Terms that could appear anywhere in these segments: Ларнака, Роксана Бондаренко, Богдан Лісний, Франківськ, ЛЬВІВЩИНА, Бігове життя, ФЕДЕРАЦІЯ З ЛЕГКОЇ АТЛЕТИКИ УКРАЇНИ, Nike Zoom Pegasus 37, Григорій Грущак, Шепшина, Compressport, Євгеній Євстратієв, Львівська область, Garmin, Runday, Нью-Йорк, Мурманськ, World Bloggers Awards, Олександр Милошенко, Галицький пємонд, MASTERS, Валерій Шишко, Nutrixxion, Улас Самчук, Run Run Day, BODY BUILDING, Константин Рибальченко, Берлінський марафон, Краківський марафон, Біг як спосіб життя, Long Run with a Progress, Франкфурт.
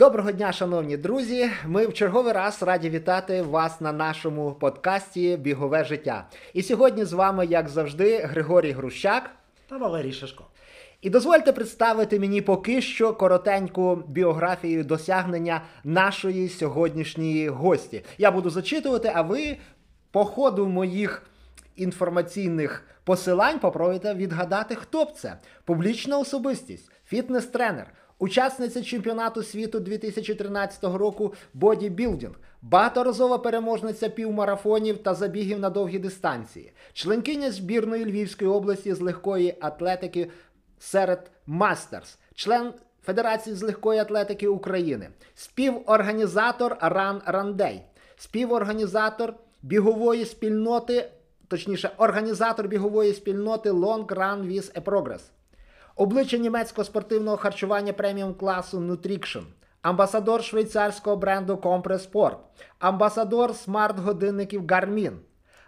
Доброго дня, шановні друзі! Ми в черговий раз раді вітати вас на нашому подкасті «Бігове життя». І сьогодні з вами, як завжди, Григорій Грущак та Валерій Шишко. І дозвольте представити мені поки що коротеньку біографію досягнення нашої сьогоднішньої гості. Я буду зачитувати, а ви по ходу моїх інформаційних посилань попробуйте відгадати, хто б це. Публічна особистість, фітнес-тренер, учасниця чемпіонату світу 2013 року «BODY BUILDING», багаторазова переможниця півмарафонів та забігів на довгі дистанції, членкиня збірної Львівської області з легкої атлетики серед MASTERS, член Федерації з легкої атлетики України, співорганізатор Run Run Day, співорганізатор бігової спільноти, точніше, організатор бігової спільноти Long Run with a Progress, обличчя німецького спортивного харчування преміум-класу Nutrixxion, амбасадор швейцарського бренду Compressport, амбасадор смарт-годинників Garmin,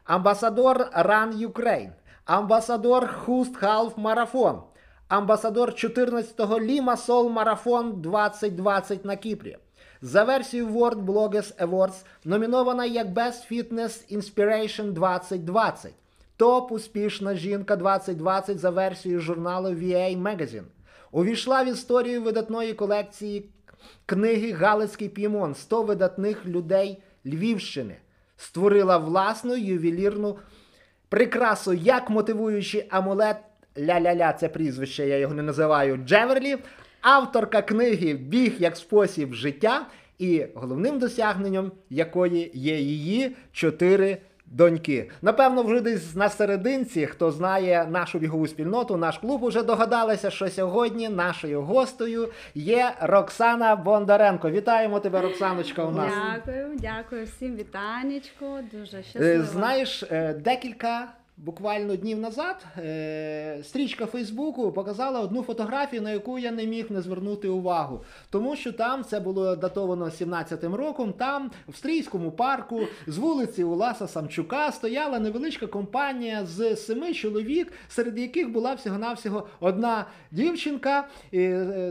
амбасадор Run Ukraine, амбасадор Хуст Half Marathon, амбасадор 14-го Limassol Marathon 2020 на Кіпрі. За версією World Bloggers Awards номінована як Best Fitness Inspiration 2020. Топ «Успішна жінка 2020» за версією журналу VA Magazine. Увійшла в історію видатної колекції книги «Галицький пємонд. 100 видатних людей Львівщини». Створила власну ювелірну прикрасу, як мотивуючий амулет, ля-ля-ля, це прізвище, я його не називаю, Джеверлі, авторка книги «Біг як спосіб життя» і головним досягненням якої є її 4 доньки. Напевно, вже десь на серединці, хто знає нашу бігову спільноту, наш клуб, уже догадалися, що сьогодні нашою гостею є Роксана Бондаренко. Вітаємо тебе, Роксаночка, у нас. Дякую, дякую всім, вітанечко, дуже щасливо. Знаєш, декілька буквально днів назад стрічка Фейсбуку показала одну фотографію, на яку я не міг не звернути увагу. Тому що там, це було датовано 17-м роком, там в Стрийському парку з вулиці Уласа Самчука стояла невеличка компанія з 7 чоловік, серед яких була всього-навсього одна дівчинка,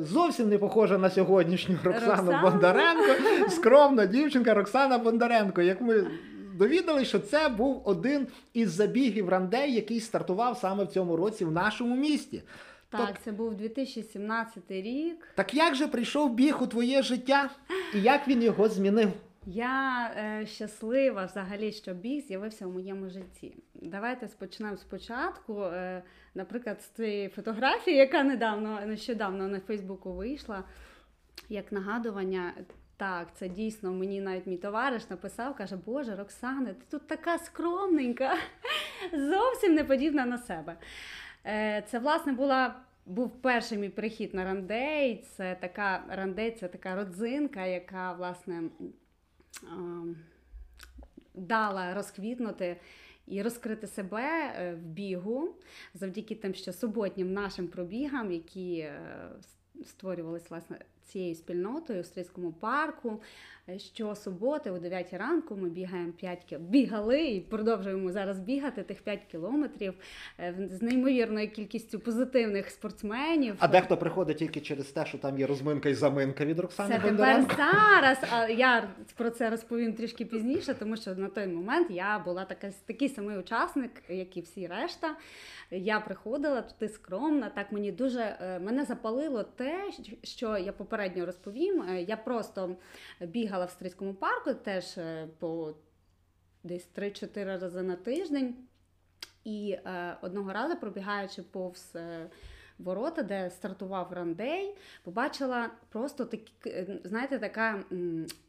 зовсім не похожа на сьогоднішню Роксану Бондаренко, скромна дівчинка Роксана Бондаренко. Як ми довідали, що це був один із забігів рандей, який стартував саме в цьому році в нашому місті. Так, це був 2017 рік. Так як же прийшов біг у твоє життя і як він його змінив? Я щаслива взагалі, що біг з'явився в моєму житті. Давайте почнемо спочатку, наприклад, з цієї фотографії, яка нещодавно на Фейсбуку вийшла, як нагадування. Так, це дійсно, мені навіть мій товариш написав, каже, Боже, Роксана, ти тут така скромненька, зовсім не подібна на себе. Це, власне, був перший мій прихід на рандей, це така родзинка, яка, власне, дала розквітнути і розкрити себе в бігу, завдяки тим, що суботнім нашим пробігам, які створювалися, власне, цією спільнотою у Стрийському парку. Щосуботи о 9 ранку ми бігали і продовжуємо зараз бігати тих 5 кілометрів з неймовірною кількістю позитивних спортсменів. А дехто приходить тільки через те, що там є розминка і заминка від Роксани Бондаренко. Це тепер зараз, а я про це розповім трішки пізніше, тому що на той момент я була такий самий учасник, як і всі решта. Я приходила туди скромна, так мене запалило те, що я попередньо розповім. Я просто бігала в Стрийському парку теж по десь 3-4 рази на тиждень. І одного разу, пробігаючи повз ворота, де стартував рандей, побачила просто такі, знаєте, така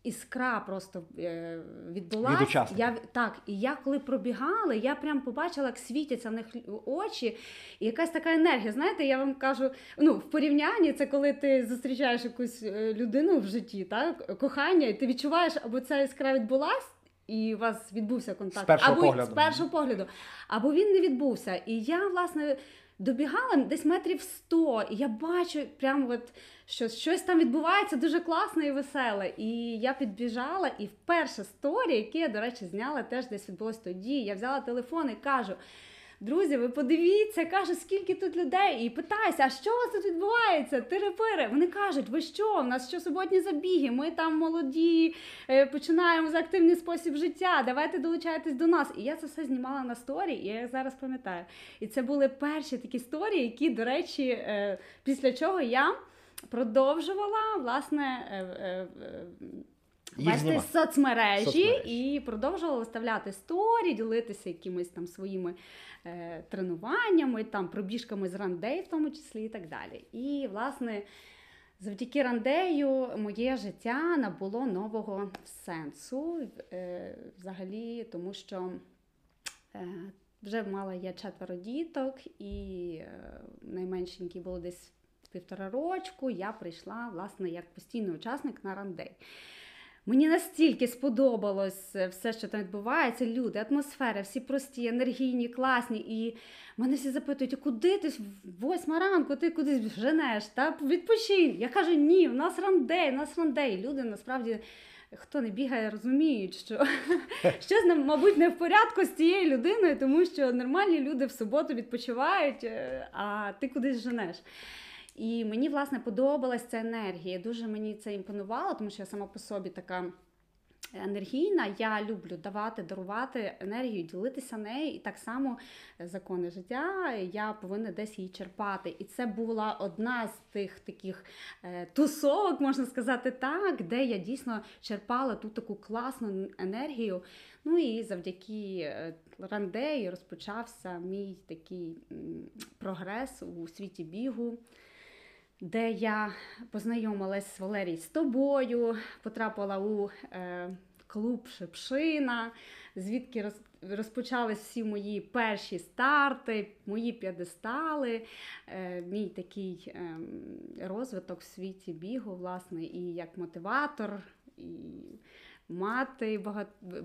іскра просто відбулася. І я коли пробігала, я прям побачила, як світяться в них очі, і якась така енергія. Знаєте, я вам кажу, в порівнянні це коли ти зустрічаєш якусь людину в житті, так, кохання, і ти відчуваєш, або ця іскра відбулася, і у вас відбувся контакт. З першого погляду. Або він не відбувся. І я, власне, добігала десь метрів 100, і я бачу, прямо що щось там відбувається дуже класне і веселе. І я підбіжала, і вперше сторі, яке я, до речі, зняла, теж десь відбулось тоді, я взяла телефон і кажу, друзі, ви подивіться, каже, скільки тут людей, і питайся, а що у вас тут відбувається, тири-пири. Вони кажуть, ви що, у нас щосуботні забіги, ми там молоді, починаємо за активний спосіб життя, давайте долучайтесь до нас. І я це все знімала на сторі, і я зараз пам'ятаю. І це були перші такі сторі, які, до речі, після чого я продовжувала, власне, вести соцмережі і продовжувала виставляти сторі, ділитися якимись там своїми тренуваннями, там пробіжками з Run Day в тому числі і так далі. І, власне, завдяки Run Day'ю моє життя набуло нового сенсу взагалі, тому що вже мала я 4 діток і найменшенькій було десь 1,5 рочку, я прийшла, власне, як постійний учасник на Run Day. Мені настільки сподобалось все, що там відбувається, люди, атмосфера, всі прості, енергійні, класні. І мене всі запитують, а куди ти в 8 ранку, ти кудись женеш, та відпочинь. Я кажу, ні, в нас Run Day, в нас Run Day. Люди насправді, хто не бігає, розуміють, що щось, мабуть, не в порядку з тією людиною, тому що нормальні люди в суботу відпочивають, а ти кудись женеш. І мені, власне, подобалась ця енергія, дуже мені це імпонувало, тому що я сама по собі така енергійна, я люблю давати, дарувати енергію, ділитися нею, і так само закони життя, я повинна десь її черпати. І це була одна з тих таких тусовок, можна сказати так, де я дійсно черпала ту таку класну енергію. Ну і завдяки Run Day розпочався мій такий прогрес у світі бігу, де я познайомилась з Валерією, з тобою, потрапила у клуб «Шепшина», звідки розпочались всі мої перші старти, мої п'єдестали, мій такий розвиток в світі бігу, власне, і як мотиватор, і мати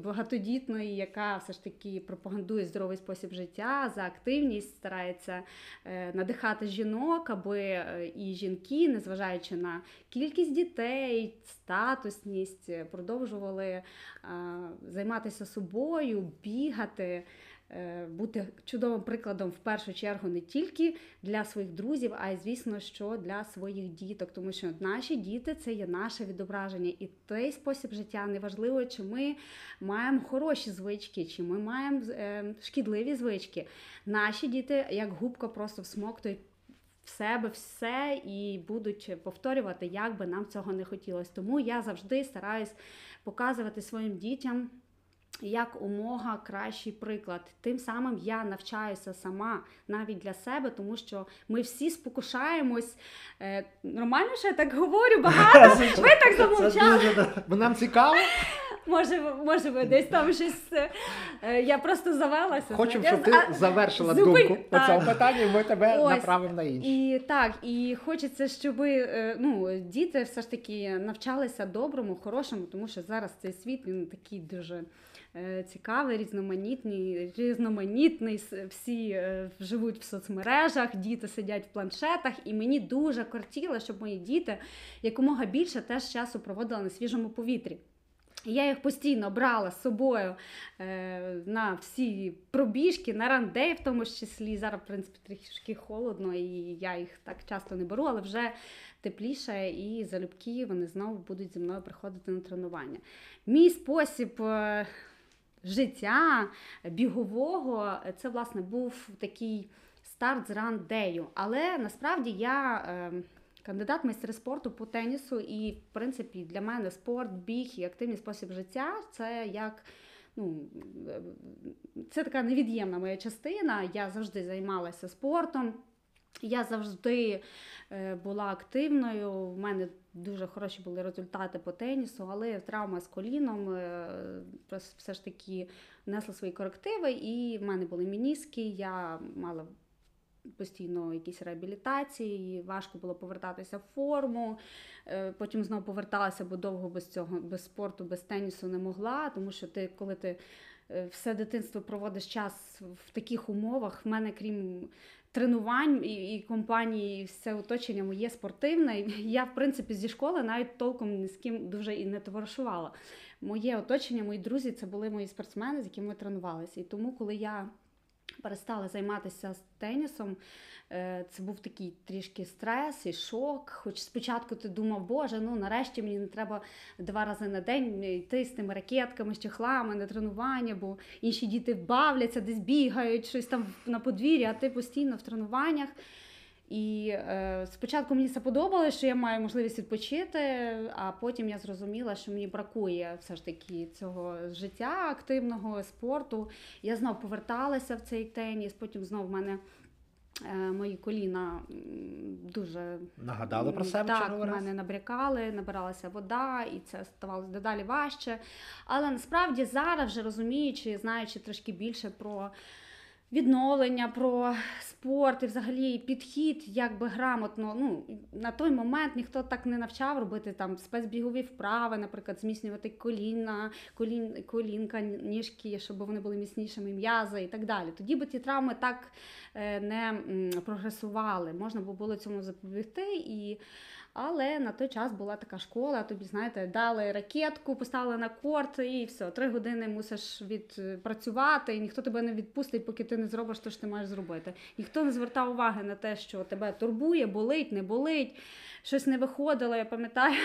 багатодітної, яка все ж таки пропагандує здоровий спосіб життя, за активність, старається надихати жінок, аби і жінки, незважаючи на кількість дітей, статусність, продовжували займатися собою, бігати, бути чудовим прикладом в першу чергу не тільки для своїх друзів, а й, звісно, що для своїх діток, тому що наші діти – це є наше відображення. І той спосіб життя, неважливо, чи ми маємо хороші звички, чи ми маємо шкідливі звички. Наші діти, як губка, просто всмоктують в себе все і будуть повторювати, як би нам цього не хотілося. Тому я завжди стараюсь показувати своїм дітям, як умога кращий приклад. Тим самим я навчаюся сама навіть для себе, тому що ми всі спокушаємось. Нормально, що я так говорю? Багато? Ви так замовчали? Бо нам цікаво. Може, ви десь там щось... Я просто завелася. Хочемо, щоб ти завершила думку по цьому питанню, і ми тебе направимо на інше. І так, і хочеться, щоб діти все ж таки навчалися доброму, хорошому, тому що зараз цей світ, він такий дуже цікавий, різноманітний, всі живуть в соцмережах, діти сидять в планшетах, і мені дуже кортіло, щоб мої діти якомога більше теж часу проводили на свіжому повітрі. Я їх постійно брала з собою на всі пробіжки, на Run Day в тому числі. Зараз, в принципі, трішки холодно, і я їх так часто не беру, але вже тепліше, і залюбки вони знову будуть зі мною приходити на тренування. Мій спосіб життя бігового – це, власне, був такий старт з Run Day'ю. Але, насправді, я... кандидат майстри спорту по тенісу, і, в принципі, для мене спорт, біг і активний спосіб життя – це як, це така невід'ємна моя частина. Я завжди займалася спортом, я завжди була активною, в мене дуже хороші були результати по тенісу, але травма з коліном все ж таки внесла свої корективи, і в мене були меніски, я мала постійно якісь реабілітації, важко було повертатися в форму, потім знову поверталася, бо довго без спорту, без тенісу не могла, тому що коли ти все дитинство проводиш час в таких умовах, в мене крім тренувань і компанії, і все оточення моє спортивне, я, в принципі, зі школи навіть толком ні з ким дуже і не товаришувала. Моє оточення, мої друзі, це були мої спортсмени, з якими ми тренувалися. І тому, коли я перестала займатися тенісом, це був такий трішки стрес і шок. Хоч спочатку ти думав, боже, ну нарешті мені не треба 2 рази на день йти з тими ракетками, з чехлами на тренування, бо інші діти бавляться, десь бігають, щось там на подвір'ї, а ти постійно в тренуваннях. І спочатку мені це подобалося, що я маю можливість відпочити, а потім я зрозуміла, що мені бракує все ж таки цього життя активного, спорту. Я знов поверталася в цей теніс, потім знов в мене мої коліна дуже... Нагадали про себе? Так, в мене набрякали, набиралася вода, і це ставалося дедалі важче. Але насправді зараз, вже розуміючи, знаючи трошки більше про... відновлення, про спорт і взагалі підхід, як би грамотно, ну, на той момент ніхто так не навчав робити там спецбігові вправи, наприклад, зміцнювати колінка, ніжки, щоб вони були міцнішими, м'язи і так далі. Тоді би ті травми так не прогресували, можна було цьому запобігти. Але на той час була така школа, тобі, знаєте, дали ракетку, поставили на корт і все, 3 години мусиш відпрацювати, і ніхто тебе не відпустить, поки ти не зробиш те, що ти маєш зробити. Ніхто не звертав уваги на те, що тебе турбує, болить, не болить, щось не виходило, я пам'ятаю.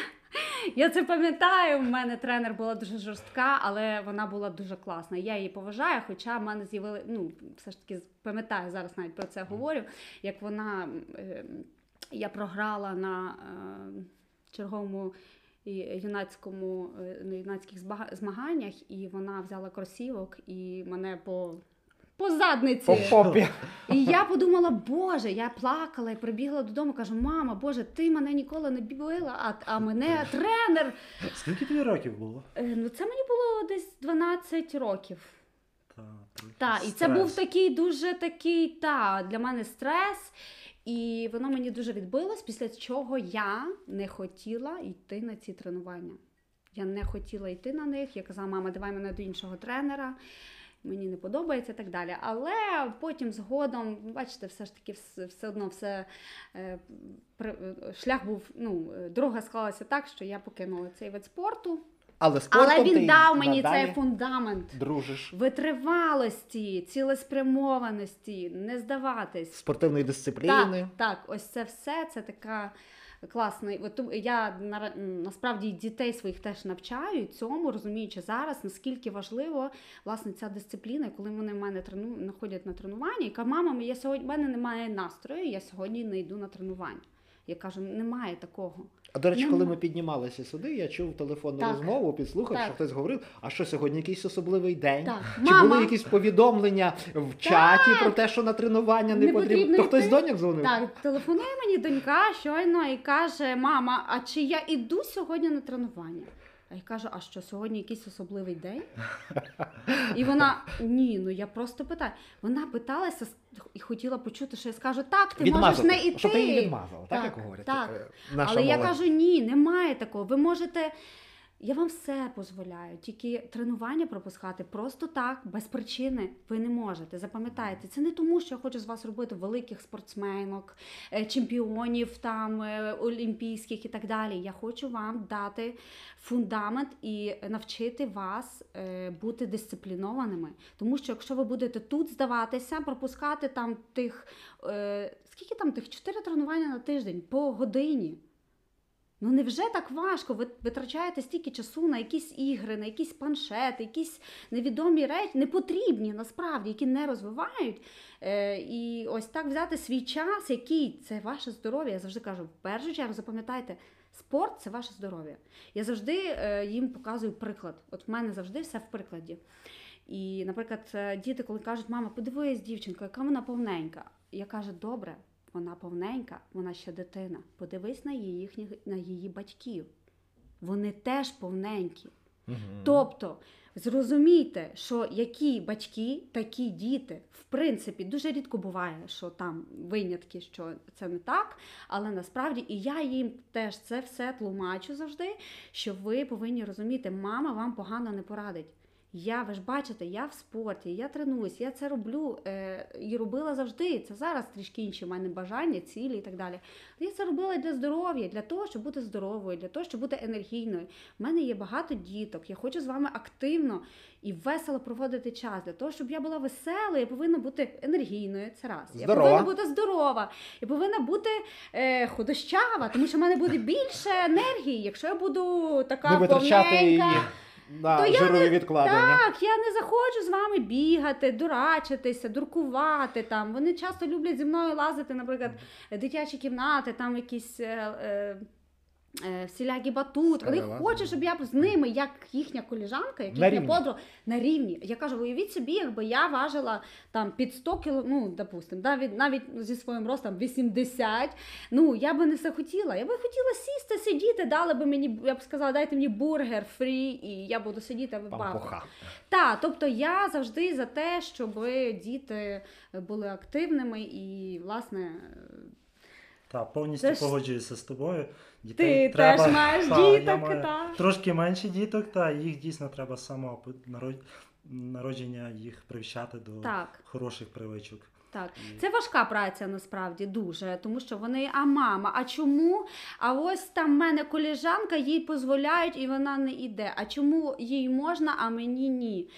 Я це пам'ятаю, в мене тренер була дуже жорстка, але вона була дуже класна. Я її поважаю, хоча в мене з'явили, ну, все ж таки пам'ятаю, зараз навіть про це говорю, як вона... Я програла на черговому юнацьких змаганнях, і вона взяла кросівок і мене по задниці. І я подумала, боже, я плакала і прибігла додому, кажу, мама, боже, ти мене ніколи не била, а мене тренер. Скільки тобі років було? Ну, це мені було десь 12 років. Так, і це був такий дуже такий, для мене стрес. І воно мені дуже відбилось, після чого я не хотіла йти на ці тренування. Я не хотіла йти на них, я казала, мама, давай мене до іншого тренера, мені не подобається і так далі. Але потім згодом, бачите, все ж таки все одно шлях був, ну, дорога склалася так, що я покинула цей вид спорту. Але він дав мені цей фундамент витривалості, цілеспрямованості, не здаватись. Спортивної дисципліни. Так, ось це все, це така класна. Я насправді дітей своїх теж навчаю цьому, розуміючи зараз, наскільки важливо, власне, ця дисципліна, коли вони в мене ходять на тренування, і кажуть, мама, в мене немає настрою, я сьогодні не йду на тренування. Я кажу, немає такого. А, до речі, коли ми піднімалися сюди, я чув телефонну розмову, підслухав, що хтось говорив, а що, сьогодні якийсь особливий день? Чи були якісь повідомлення в чаті про те, що на тренування не потрібно? То хтось з доньок дзвонив? Так, телефонує мені донька щойно і каже, мама, а чи я іду сьогодні на тренування? А я кажу, а що, сьогодні якийсь особливий день? І вона, ні, ну я просто питаю. Вона питалася і хотіла почути, що я скажу, так, ти можеш не йти. Щоб ти її відмазала, так, як говорять наша молодь? Але я кажу, ні, немає такого. Ви можете, я вам все дозволяю, тільки тренування пропускати просто так, без причини, ви не можете. Запам'ятайте, це не тому, що я хочу з вас робити великих спортсменок, чемпіонів там, олімпійських і так далі. Я хочу вам дати фундамент і навчити вас бути дисциплінованими. Тому що якщо ви будете тут здаватися, пропускати там тих, скільки там тих, 4 тренування на тиждень по годині. Ну невже так важко? Ви витрачаєте стільки часу на якісь ігри, на якісь планшети, якісь невідомі речі, непотрібні насправді, які не розвивають. І ось так взяти свій час, який – це ваше здоров'я. Я завжди кажу, в першу чергу запам'ятайте, спорт – це ваше здоров'я. Я завжди їм показую приклад. От в мене завжди все в прикладі. І, наприклад, діти, коли кажуть, мама, подивись, дівчинка, яка вона повненька. Я кажу, добре. Вона повненька, вона ще дитина. Подивись на її батьків. Вони теж повненькі. Тобто, зрозумійте, що які батьки, такі діти. В принципі, дуже рідко буває, що там винятки, що це не так. Але насправді, і я їм теж це все тлумачу завжди, що ви повинні розуміти, мама вам погано не порадить. Я, ви ж бачите, я в спорті, я тренуюсь, я це роблю і робила завжди. Це зараз трішки інші в мене бажання, цілі і так далі. Я це робила для здоров'я, для того, щоб бути здоровою, для того, щоб бути енергійною. У мене є багато діток, я хочу з вами активно і весело проводити час. Для того, щоб я була весела, я повинна бути енергійною, це раз. Здорова. Я повинна бути здорова, я повинна бути худощава, тому що в мене буде більше енергії, якщо я буду така повненька. На жирові відкладення. Так, я не захочу з вами бігати, дурачитися, дуркувати. Там. Вони часто люблять зі мною лазити, наприклад, дитячі кімнати, там якісь всілякі батут. Вони хочуть, щоб я з ними, як їхня коліжанка, як їхня подруга, на рівні. Я кажу, уявіть собі, якби я важила там, під 100 кг, ну, допустим, навіть зі своїм ростом 80, ну, я би не все хотіла. Я би хотіла сісти, сидіти, дали би мені, я б сказала, дайте мені бургер фрі, і я буду сидіти, випадку. Так, тобто я завжди за те, щоб діти були активними і, власне, так, повністю погоджуюся з тобою. Дітей ти треба... теж маєш діток, так? Трошки менше діток, та їх дійсно треба з самого народження їх привчати до хороших привичок. Так, це важка праця насправді дуже, тому що вони, а мама, а чому? А ось там в мене коліжанка, їй дозволяють і вона не йде. А чому їй можна, а мені ні?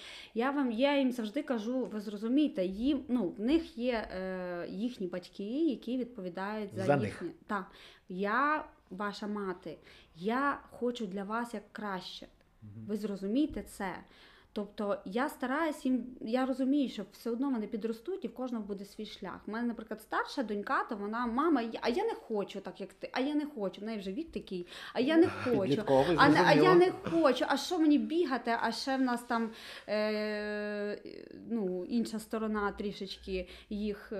Я їм завжди кажу, ви зрозумієте, їм, ну, в них є їхні батьки, які відповідають за їхні. Так, я ваша мати, я хочу для вас як краще. Ви зрозумієте це? Тобто я стараюсь їм, я розумію, що все одно вони підростуть і в кожного буде свій шлях. У мене, наприклад, старша донька, то вона, мама, а я не хочу так, як ти, а я не хочу, в неї вже вік такий, а я не хочу, а я не хочу, а що мені бігати, а ще в нас там ну, інша сторона трішечки їх...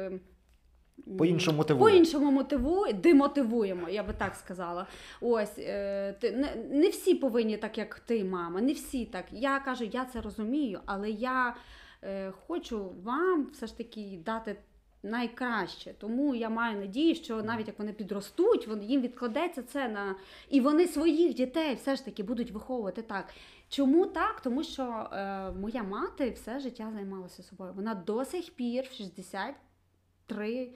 По-іншому мотивуємо. По-іншому мотивуємо, демотивуємо, я би так сказала. Ось, не всі повинні так, як ти, мама, не всі так. Я кажу, я це розумію, але я хочу вам все ж таки дати найкраще. Тому я маю надію, що навіть як вони підростуть, їм відкладеться це на... І вони своїх дітей все ж таки будуть виховувати так. Чому так? Тому що моя мати все життя займалася собою. Вона до сих пір в 63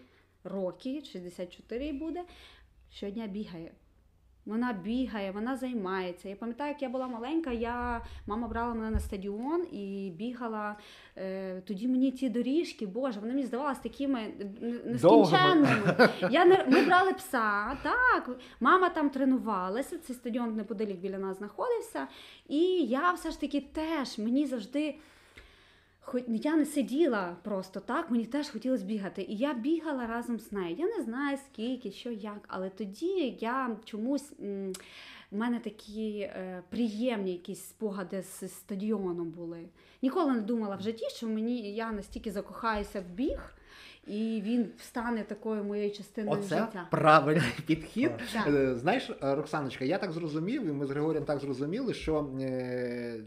роки, 64 буде, щодня бігає. Вона бігає, вона займається. Я пам'ятаю, як я була маленька, мама брала мене на стадіон і бігала. Тоді мені ці доріжки, боже, вони мені здавалися такими нескінченними. Ми брали пса, так, мама там тренувалася, цей стадіон неподалік біля нас знаходився. І я все ж таки теж, мені завжди... Я не сиділа просто так, мені теж хотілося бігати. І я бігала разом з нею. Я не знаю скільки, що, як, але тоді я чомусь... У мене такі приємні якісь спогади з стадіоном були. Ніколи не думала в житті, що я настільки закохаюся в біг, і він стане такою моєю частиною життя. Оце правильний підхід. Так. Знаєш, Роксаночка, я так зрозумів, і ми з Григорієм так зрозуміли, що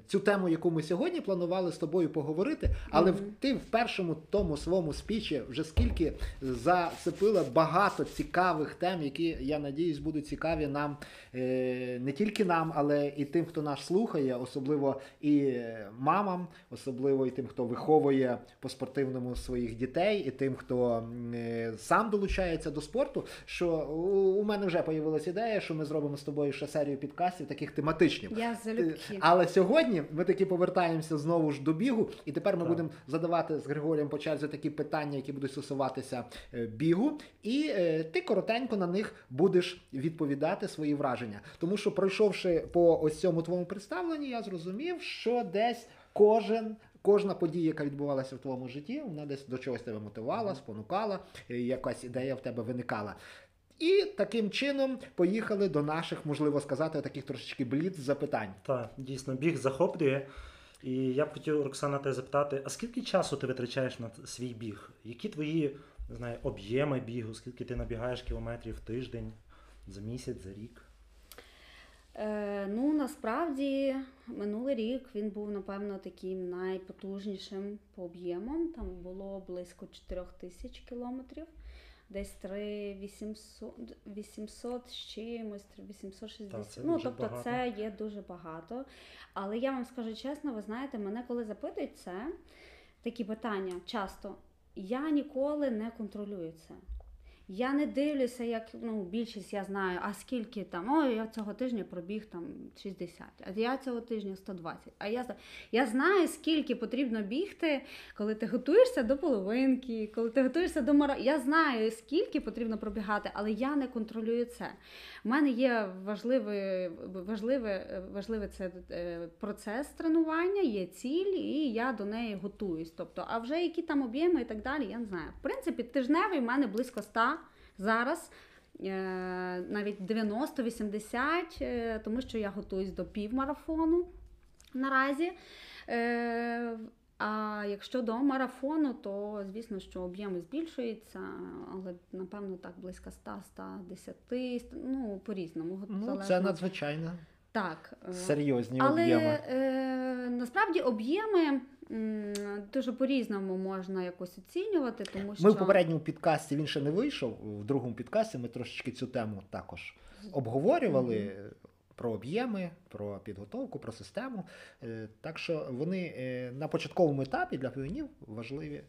цю тему, яку ми сьогодні планували з тобою поговорити, але ти в першому тому своєму спічі вже скільки зацепила багато цікавих тем, які, я надіюсь, будуть цікаві нам, не тільки нам, але і тим, хто нас слухає, особливо і мамам, особливо і тим, хто виховує по-спортивному своїх дітей, і тим, хто сам долучається до спорту, що у мене вже появилась ідея, що ми зробимо з тобою ще серію підкастів таких тематичних. Я залюбки. Але сьогодні ми таки повертаємося знову ж до бігу, і тепер ми будемо задавати з Григорієм по черзі такі питання, які будуть стосуватися бігу, і ти коротенько на них будеш відповідати свої враження. Тому що, пройшовши по ось цьому твоєму представленні, я зрозумів, що десь кожна подія, яка відбувалася в твоєму житті, вона десь до чогось тебе мотивувала, спонукала, якась ідея в тебе виникала. І таким чином поїхали до наших, можливо сказати, таких трошечки бліц запитань. Так, дійсно, біг захоплює. І я б хотів, Роксана, тебе запитати, а скільки часу ти витрачаєш на свій біг? Які твої, не знаю, об'єми бігу, скільки ти набігаєш кілометрів в тиждень, за місяць, за рік? Ну, насправді, минулий рік він був, напевно, таким найпотужнішим по об'ємам. Там було близько 4000 кілометрів. десь 3800 з чимось, 860. Ну, тобто багато. Це є дуже багато. Але я вам скажу чесно, ви знаєте, мене коли запитують це, такі питання часто, я ніколи не контролюю це. Я не дивлюся, як, ну, більшість я знаю, а скільки там, ой, я цього тижня пробіг там 60, а я цього тижня 120. А я знаю, скільки потрібно бігти, коли ти готуєшся до половинки, коли ти готуєшся до марафону. Я знаю, скільки потрібно пробігати, але я не контролюю це. У мене є важливий це процес тренування, є ціль, і я до неї готуюсь. Тобто, а вже які там об'єми і так далі, я не знаю. В принципі, тижневий в мене близько 100. Зараз навіть 90-80, тому що я готуюсь до півмарафону наразі. А якщо до марафону, то, звісно, що об'єми збільшуються, але, напевно, так, близько 100-110, ну, по-різному. Ну, це надзвичайно. Так. Серйозні об'єми. Але насправді об'єми дуже по-різному можна якось оцінювати, тому що... Ми в попередньому підкасті, він ще не вийшов, в другому підкасті ми трошечки цю тему також обговорювали, про об'єми, про підготовку, про систему. Так що вони на початковому етапі для півнів важливі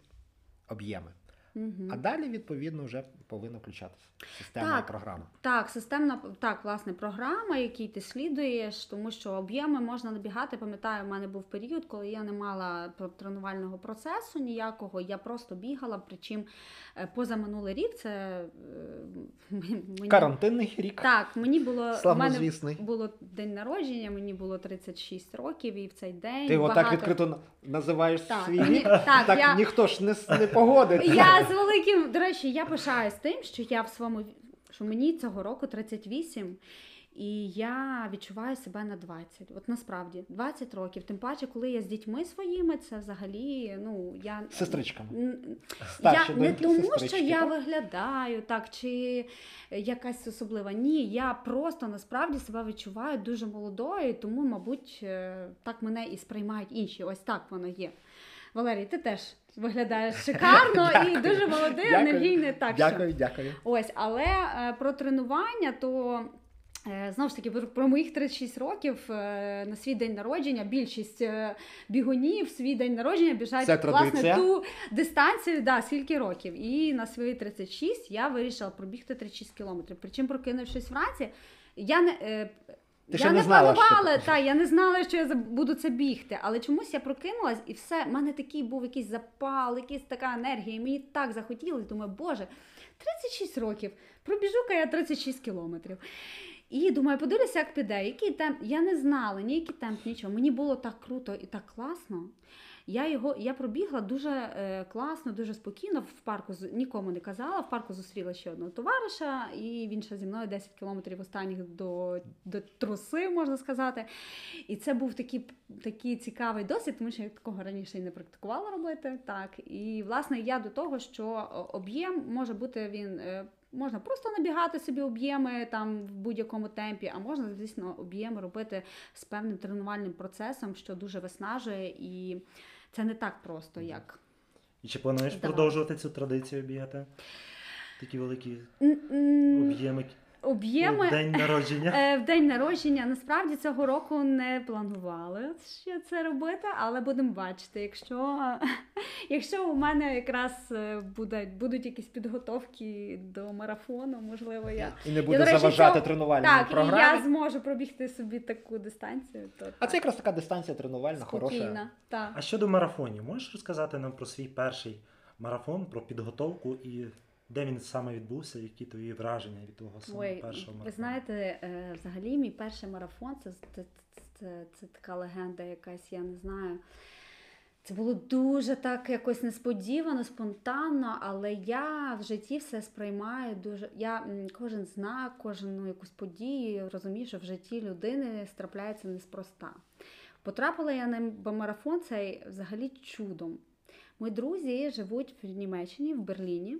об'єми. А далі, відповідно, вже повинна включатися системна програма. Так, власне, програма, якій ти слідуєш, тому що об'єми можна набігати. Пам'ятаю, в мене був період, коли я не мала тренувального процесу ніякого, я просто бігала, причому позаминулий рік, це... Карантинний рік. Так, славнозвісний. Мене було день народження, мені було 36 років, і в цей день... Ти отак відкрито називаєш свій рік, так ніхто ж не погодить. Я з великим, до речі, я пишаюсь тим, що я що мені цього року 38, і я відчуваю себе на 20. От насправді, 20 років. Тим паче, коли я з дітьми своїми, це взагалі, ну, я... Сестричками. Старші не тому, що я виглядаю, так, чи якась особлива. Ні, я просто насправді себе відчуваю дуже молодою, тому, мабуть, так мене і сприймають інші. Ось так воно є. Валерій, ти теж виглядаєш шикарно і дуже молодий, енергійний. Дякую. Ось, але про тренування, то знову ж таки, про моїх 36 років на свій день народження більшість бігунів свій день народження біжать, власне, ту дистанцію, скільки років. І на свої 36 я вирішила пробігти 36 кілометрів. Причому, прокинувшись вранці, я не знала, що я буду це бігти, але чомусь я прокинулась і все, в мене такий був якийсь запал, якась така енергія, і мені так захотілося, думаю, боже, 36 років, пробіжу-ка я 36 кілометрів. І думаю, подивлюся, як піде, який темп, я не знала, ніякий темп, нічого, мені було так круто і так класно. Я пробігла дуже класно, дуже спокійно, в парку нікому не казала, в парку зустріла ще одного товариша, і він ще зі мною 10 кілометрів останніх до труси, можна сказати. І це був такий цікавий досвід, тому що я такого раніше і не практикувала робити. Так. І, власне, я до того, що об'єм може бути можна просто набігати собі об'єми там в будь-якому темпі, а можна, звісно, об'єми робити з певним тренувальним процесом, що дуже виснажує, і це не так просто, як... І чи плануєш продовжувати цю традицію бігати? Такі великі об'єми? Об'єми в день народження. Насправді цього року не планували ще це робити, але будемо бачити, якщо у мене якраз будуть якісь підготовки до марафону, можливо, я... І не буде заважати тренувальній програмі. Так, я зможу пробігти собі таку дистанцію. А це якраз така дистанція тренувальна, хороша. А щодо марафонів, можеш розказати нам про свій перший марафон, про підготовку і... Де він саме відбувся, які твої враження від того самого першого марафону? Ви знаєте, взагалі мій перший марафон, це така легенда якась, я не знаю. Це було дуже так якось несподівано, спонтанно, але я в житті все сприймаю дуже... Я кожен знак, кожну якусь подію розумію, що в житті людини трапляється неспроста. Потрапила я на марафон цей взагалі чудом. Мої друзі живуть в Німеччині, в Берліні.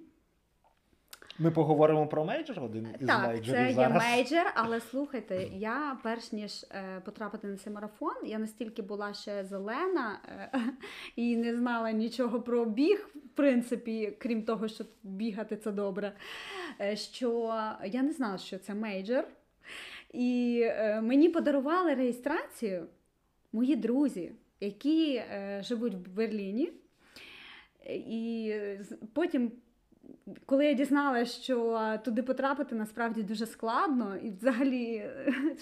Ми поговоримо про мейджор, один із мейджорів зараз. Так, це є мейджор, але слухайте, я перш ніж потрапити на цей марафон, я настільки була ще зелена і не знала нічого про біг, в принципі, крім того, що бігати це добре, що я не знала, що це мейджор. І мені подарували реєстрацію мої друзі, які живуть в Берліні. І потім, коли я дізналася, що туди потрапити насправді дуже складно, і взагалі,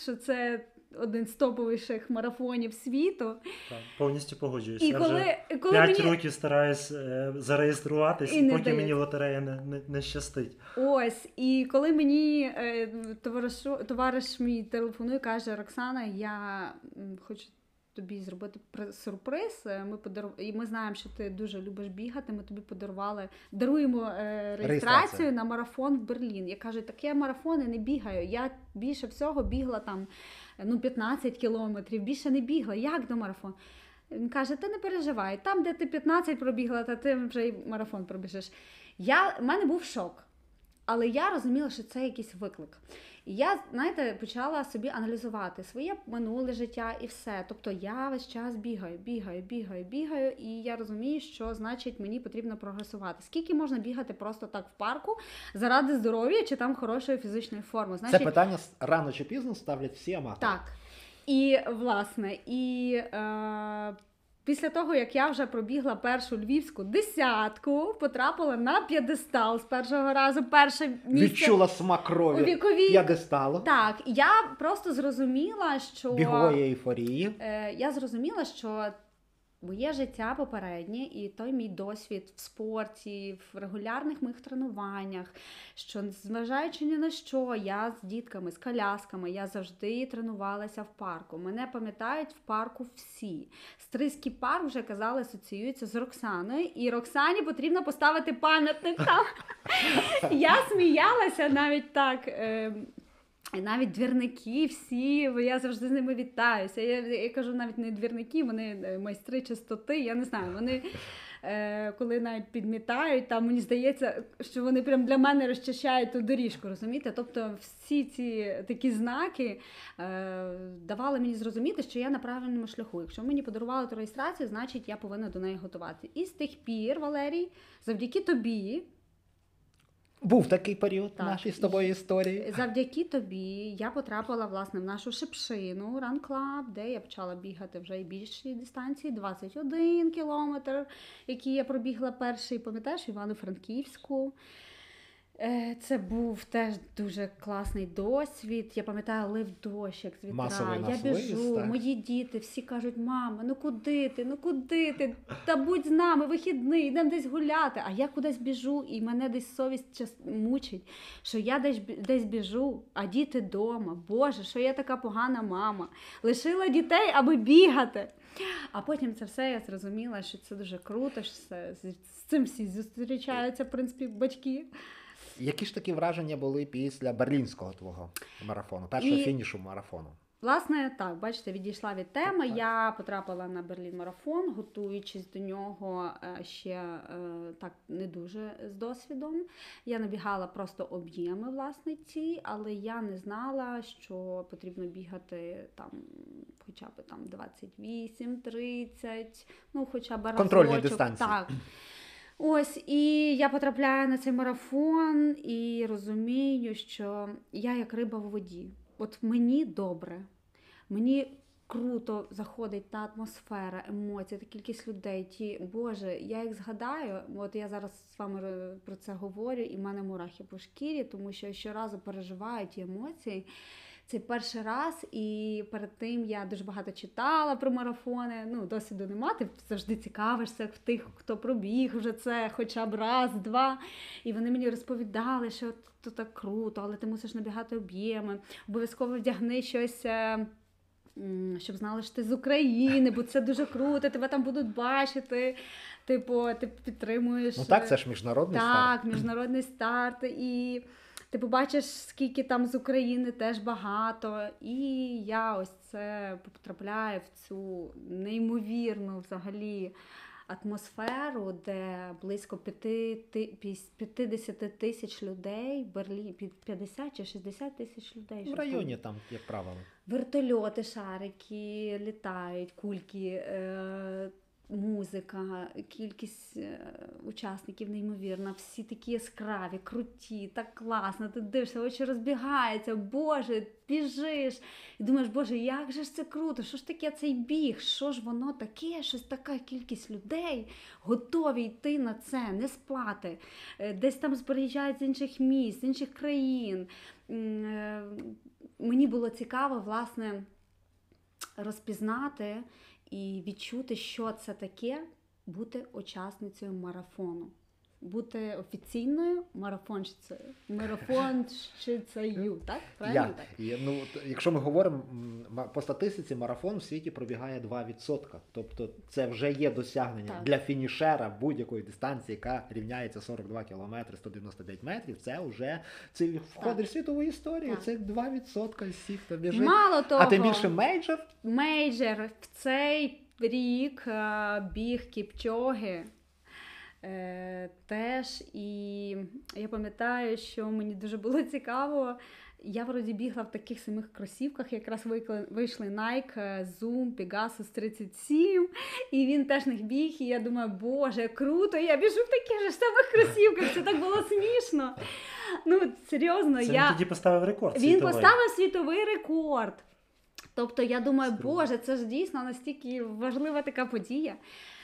що це один з топовіших марафонів світу. Так, повністю погоджуюсь. І коли 5 мені... років стараюсь зареєструватись, і поки мені лотерея не щастить. Ось, і коли мені товариш мій телефонує, каже: Роксана, я хочу тобі зробити сюрприз. І ми знаємо, що ти дуже любиш бігати. Ми тобі даруємо реєстрацію на марафон в Берлін. Я кажу: так я марафони не бігаю. Я більше всього бігла там 15 кілометрів, більше не бігла. Як до марафону? Він каже: ти не переживай. Там, де ти 15 пробігла, та ти вже й марафон пробіжиш. У мене був шок. Але я розуміла, що це якийсь виклик. І я, знаєте, почала собі аналізувати своє минуле життя і все. Тобто я весь час бігаю, і я розумію, що, значить, мені потрібно прогресувати. Скільки можна бігати просто так в парку заради здоров'я чи там хорошої фізичної форми? Значить, це питання рано чи пізно ставлять всі аматори. Так. І, власне, після того, як я вже пробігла першу львівську десятку, потрапила на п'єдестал з першого разу, перше місце. Відчула смак крові п'єдесталу. Так, я просто зрозуміла, що... Бігової ейфорії. Я зрозуміла, що моє життя попереднє і той мій досвід в спорті, в регулярних моїх тренуваннях, що, зважаючи ні на що, я з дітками, з колясками, я завжди тренувалася в парку. Мене пам'ятають в парку всі. Стрийський парк, вже казали, асоціюється з Роксаною, і Роксані потрібно поставити пам'ятник там. Я сміялася навіть так... Навіть двірники всі, я завжди з ними вітаюся. Я кажу, навіть не двірники, вони майстри чистоти, я не знаю. Вони, коли навіть підмітають, там мені здається, що вони прям для мене розчищають ту доріжку, розумієте? Тобто всі ці такі знаки давали мені зрозуміти, що я на правильному шляху. Якщо мені подарували ту реєстрацію, значить я повинна до неї готуватися. І з тих пір, Валерій, завдяки тобі, був такий період в нашій з тобою історії. Завдяки тобі я потрапила, власне, в нашу Шепшину, Run Club, де я почала бігати вже і більші дистанції, 21 кілометр, який я пробігла перший, пам'ятаєш, Івано-Франківську. Це був теж дуже класний досвід. Я пам'ятаю, лив дощ, як з вітра. Я біжу, мої діти всі кажуть: мама, ну куди ти? Та будь з нами, вихідний, йдемо десь гуляти. А я кудись біжу, і мене десь совість мучить, що я десь біжу, а діти вдома. Боже, що я така погана мама. Лишила дітей, аби бігати. А потім це все я зрозуміла, що це дуже круто, що з цим всі зустрічаються, в принципі, батьки. Які ж такі враження були після берлінського твого марафону, першого фінішу марафону? Власне, так, бачите, відійшла від теми. Так. Я потрапила на Берлін-марафон, готуючись до нього ще так не дуже з досвідом. Я набігала просто об'єми, власне, але я не знала, що потрібно бігати там хоча б там 28, 30, ну хоча б разочок. Контрольні дистанції. Так. Ось, і я потрапляю на цей марафон і розумію, що я як риба в воді. От мені добре, мені круто заходить та атмосфера, емоції, та кількість людей. Боже, я їх згадаю, от я зараз з вами про це говорю, і в мене мурахи по шкірі, тому що я щоразу переживаю ті емоції. Це перший раз, і перед тим я дуже багато читала про марафони. Ну, досвіду нема, ти завжди цікавишся в тих, хто пробіг вже це хоча б раз, два. І вони мені розповідали, що то так круто, але ти мусиш набігати об'єми, обов'язково вдягни щось, щоб знали, що ти з України, бо це дуже круто, тебе там будуть бачити. Типу, ти підтримуєш... Ну так, це ж міжнародний старт. Так, міжнародний старт. І... Ти побачиш, скільки там з України теж багато. І я ось це потрапляю в цю неймовірну взагалі атмосферу, де близько 50 тисяч людей, 50 чи 60 тисяч людей. В районі там, як правило. Вертольоти, шарики літають, кульки, музика, кількість учасників неймовірна, всі такі яскраві, круті, так класно, ти дивишся, очі розбігаються, боже, біжиш, і думаєш, боже, як же ж це круто, що ж таке цей біг, що ж воно таке, щось така кількість людей, готові йти на це, не спати, десь там зберігають з інших міст, з інших країн. Мені було цікаво, власне, розпізнати і відчути, що це таке бути учасницею марафону. Бути офіційною марафонщицею, так? Правильно так? Ну, якщо ми говоримо, по статистиці марафон в світі пробігає 2%. Тобто це вже є досягнення так. Для фінішера будь-якої дистанції, яка рівняється 42 кілометри, 199 метрів, це вже входить в світову історію, так. Це 2% всіх, хто біжить. Мало того, а тим більше мейджор? Мейджор в цей рік біг Кіпчоґе. Теж, і я пам'ятаю, що мені дуже було цікаво, я вроді бігла в таких самих кросівках, якраз вийшли Nike Zoom Pegasus 37, і він теж не біг, і я думаю, боже, круто, я біжу в таких же самих кросівках, це так було смішно. Ну, серйозно, це він тоді поставив рекорд світовий. Він поставив світовий рекорд. Тобто, я думаю, боже, це ж дійсно настільки важлива така подія.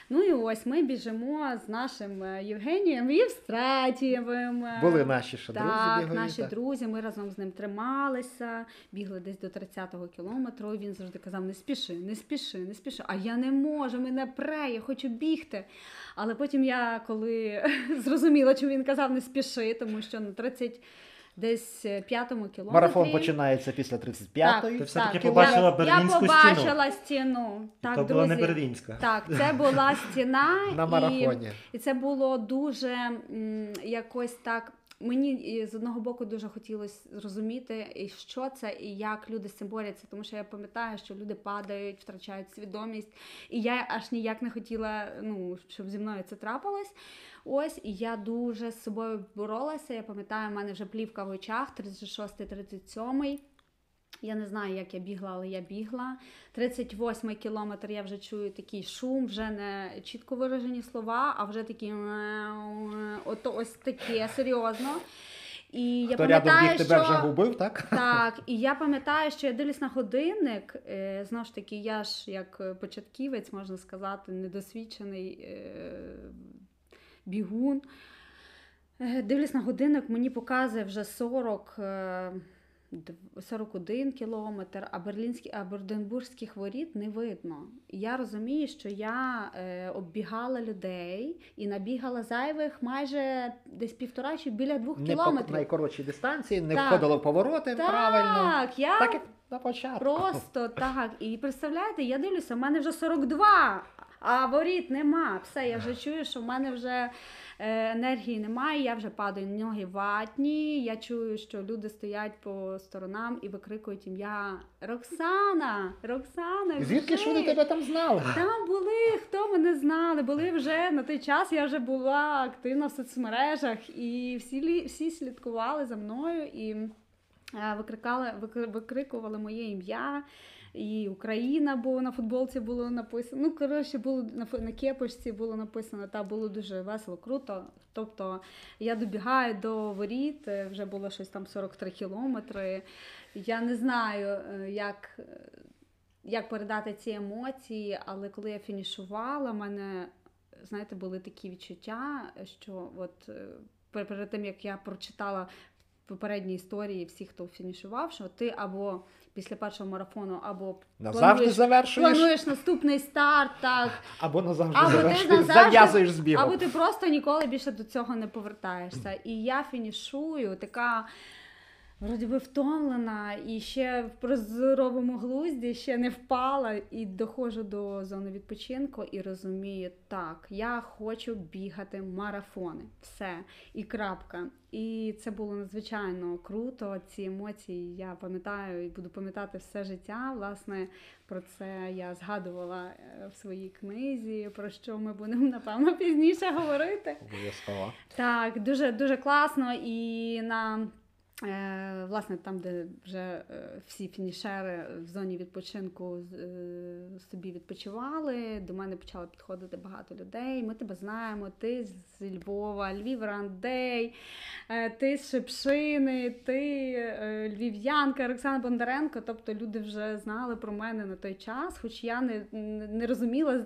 Ну і ось ми біжимо з нашим Євгенієм Євстратієвим. Були наші ще друзі бігові. Так, наші друзі, ми разом з ним трималися, бігли десь до 30-го кілометру, і він завжди казав, не спіши, не спіши, не спіши. А я не можу, мене пре, я хочу бігти. Але потім я, коли зрозуміла, чому він казав, не спіши, тому що на 30... Десь 5-му кілометрі. Марафон починається після 35-ї. Ти все-таки побачила берлінську стіну. Я побачила стіну. Так, то була не берлінська. Так, це була стіна. На марафоні. І це було дуже якось так... Мені з одного боку дуже хотілося зрозуміти, що це і як люди з цим борються. Тому що я пам'ятаю, що люди падають, втрачають свідомість. І я аж ніяк не хотіла, ну, щоб зі мною це трапилось. Ось, і я дуже з собою боролася. Я пам'ятаю, в мене вже плівка в очах, 36-37. Я не знаю, як я бігла, але я бігла. 38-й кілометр я вже чую такий шум, вже не чітко виражені слова, а вже такі... ось таке, серйозно. І хто рядом біг, тебе вже губив, так? Так, і я пам'ятаю, що я дивлюсь на годинник, знову ж таки, я ж як початківець, можна сказати, недосвідчений бігун. Дивлюсь на годинник, мені показує вже 41 кілометр, а Берденбурзьких воріт не видно. Я розумію, що я оббігала людей і набігала зайвих майже десь півтора чи біля 2 кілометрів. Найкоротші дистанції, не входила в повороти, так, правильно. Так, я так, на початку. Просто так. І представляєте, я дивлюся, в мене вже 42, а воріт нема. Все, я вже чую, що в мене вже енергії немає, я вже падаю, ноги ватні, я чую, що люди стоять по сторонам і викрикують ім'я Роксана, Роксана. Звідки ж вони тебе там знали? Там були, хто мене знали, були вже на той час, я вже була активна в соцмережах, і всі слідкували за мною і викрикували моє ім'я. І Україна, бо на футболці було написано, ну, коротше, було на кепочці було написано, та було дуже весело, круто. Тобто я добігаю до воріт, вже було щось там 43 кілометри. Я не знаю, як передати ці емоції, але коли я фінішувала, в мене, знаєте, були такі відчуття, що от перед тим, як я прочитала попередні історії всіх, хто фінішував, що ти або після першого марафону, або плануєш наступний старт, так, або назавжди зав'язуєш з бігом. Або ти просто ніколи більше до цього не повертаєшся. І я фінішую, така вроді би втомлена і ще в прозоровому глузді, ще не впала, і доходжу до зони відпочинку і розумію, так, я хочу бігати марафони, все, і крапка. І це було надзвичайно круто, ці емоції я пам'ятаю і буду пам'ятати все життя. Власне, про це я згадувала в своїй книзі, про що ми будемо, напевно, пізніше говорити. Обов'язково. Так, дуже, дуже класно, і на... Власне, там, де вже всі фінішери в зоні відпочинку собі відпочивали, до мене почало підходити багато людей. Ми тебе знаємо, ти з Львова, Львів Run Day, ти з Шепшини, ти львів'янка, Роксана Бондаренко. Тобто люди вже знали про мене на той час, хоч я не розуміла,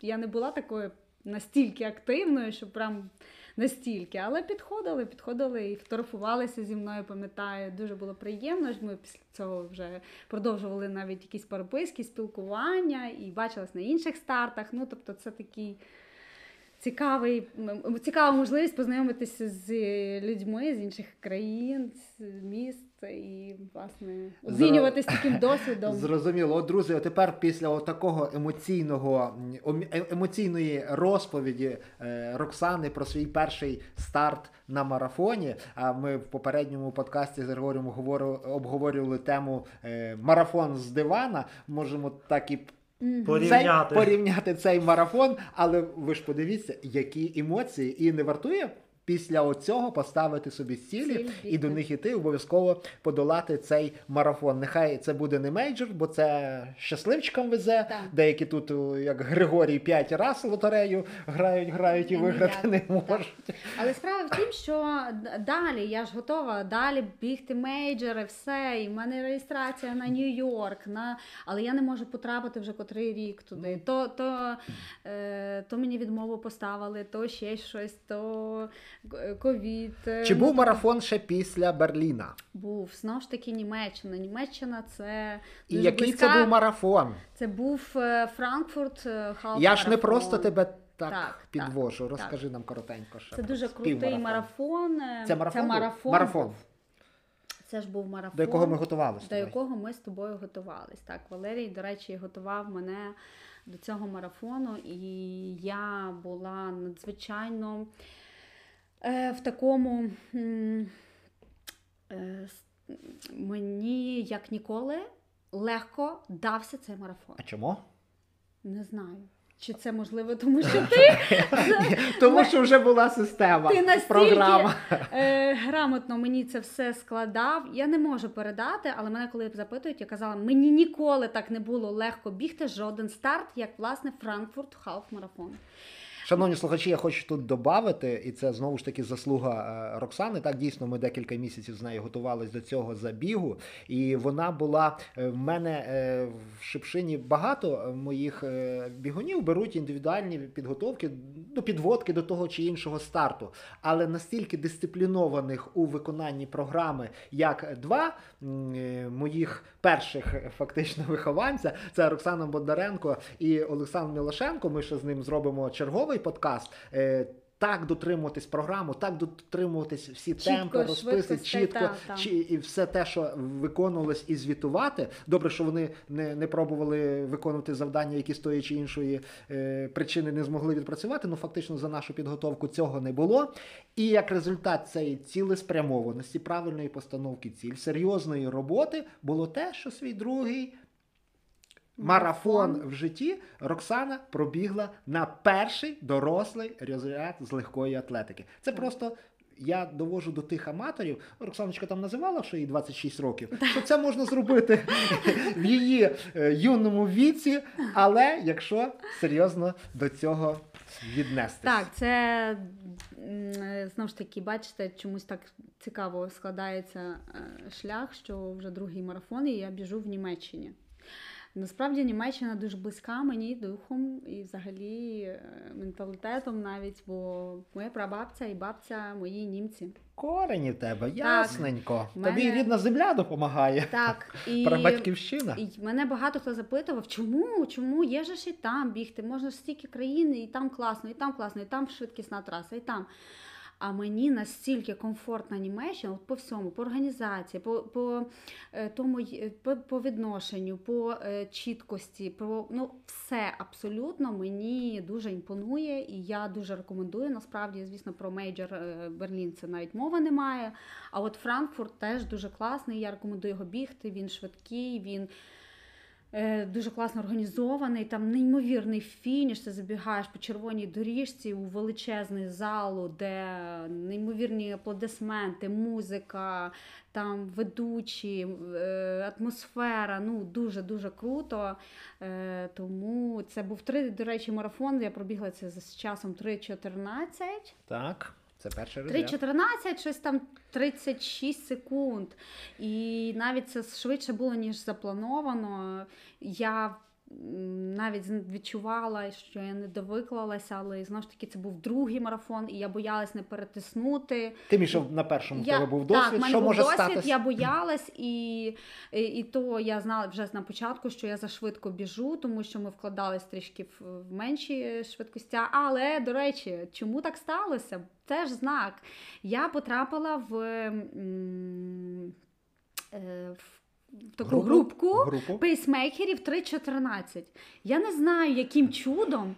я не була такою настільки активною, що прям... настільки, але підходили і фотографувалися зі мною, пам'ятаю, дуже було приємно, ми після цього вже продовжували навіть якісь переписки, спілкування і бачилась на інших стартах, тобто це такий цікава можливість познайомитися з людьми з інших країн, з міст і, власне, обмінюватись таким досвідом. Зрозуміло. Друзі, тепер після отакого емоційної розповіді Роксани про свій перший старт на марафоні, а ми в попередньому подкасті з Григорієм обговорювали тему «Марафон з дивана», можемо так і порівняти цей марафон, але ви ж подивіться, які емоції, і не вартує після оцього поставити собі цілі і до них іти, обов'язково подолати цей марафон. Нехай це буде не мейджор, бо це щасливчикам везе, так. Деякі тут, як Григорій, 5 раз лотерею грають і виграти не можуть. Так. Але справа в тім, що далі, я ж готова далі бігти мейджори, все, і в мене реєстрація на Нью-Йорк, але я не можу потрапити вже котрий рік туди. То мені відмову поставили, то ще щось, то... ковід. Чи був марафон ще після Берліна? Був. Знову ж таки Німеччина. Німеччина це дуже близька. І який це був марафон? Це був Франкфурт half-марафон. Я ж не просто тебе так підвожу. Так, розкажи нам коротенько. Ще це дуже крутий марафон. Це марафон? Це марафон. Це ж був марафон. До якого ми готувалися. До якого ми з тобою готувались. Так, Валерій, до речі, готував мене до цього марафону. І я була надзвичайно... в такому мені, як ніколи, легко дався цей марафон. А чому? Не знаю. Чи це можливо, тому що ти... Тому що вже була система, програма. Ти настільки грамотно мені це все складав. Я не можу передати, але мене коли запитують, я казала, мені ніколи так не було легко бігти жоден старт, як, власне, Франкфурт half-марафон. Шановні слухачі, я хочу тут додати, і це знову ж таки заслуга Роксани. Так, дійсно, ми декілька місяців з нею готувалися до цього забігу, і вона була в мене в Шепшині. Багато моїх бігунів беруть індивідуальні підготовки до підводки до того чи іншого старту, але настільки дисциплінованих у виконанні програми, як два моїх перших фактично вихованця, це Роксана Бондаренко і Олександр Милошенко. Ми ще з ним зробимо черговий подкаст. Так дотримуватись програму, так дотримуватись всі темпи, розписи, чітко, і все те, що виконувалось, і звітувати. Добре, що вони не пробували виконувати завдання, які з тої чи іншої причини не змогли відпрацювати, фактично за нашу підготовку цього не було. І як результат цієї цілеспрямованості, правильної постановки ціль, серйозної роботи, було те, що свій другий марафон в житті Роксана пробігла на перший дорослий розряд з легкої атлетики. Це просто я довожу до тих аматорів. Роксаночка там називала, що їй 26 років, що це можна зробити в її юному віці, але якщо серйозно до цього віднестись. Так, це, знову ж таки, бачите, чомусь так цікаво складається шлях, що вже другий марафон, і я біжу в Німеччині. Насправді Німеччина дуже близька мені духом і взагалі менталітетом навіть, бо моя прабабця і бабця мої німці. Корені в тебе, ясненько. Так, тобі рідна земля допомагає. Так. Прабатьківщина. І мене багато хто запитував, чому є же ж і там бігти, можна ж стільки країн, і там класно, і там швидкісна траса, і там. А мені настільки комфортна Німеччина по всьому, по організації, по відношенню, по чіткості, все абсолютно мені дуже імпонує, і я дуже рекомендую. Насправді, звісно, про мейджор Берлін це навіть мови немає, а от Франкфурт теж дуже класний, я рекомендую його бігти, він швидкий, він дуже класно організований, там неймовірний фініш, ти забігаєш по червоній доріжці у величезну залу, де неймовірні аплодисменти, музика, там ведучі, атмосфера, дуже-дуже круто. Тому це був, до речі, марафон, я пробігла це з часом 3:14. Так. Це перший розряд. 3:14, щось там 36 секунд. І навіть це швидше було, ніж заплановано. Я навіть відчувала, що я не довиклалася, але знову ж таки це був другий марафон, і я боялась не перетиснути. Ти мішав на першому, в тебе був досвід, так, що може статись? Так, в мене був досвід, я боялась, і то я знала вже на початку, що я зашвидко біжу, тому що ми вкладались трішки в менші швидкості. Але, до речі, чому так сталося? Теж знак. Я потрапила в таку групу пейсмейкерів 3:14. Я не знаю, яким чудом,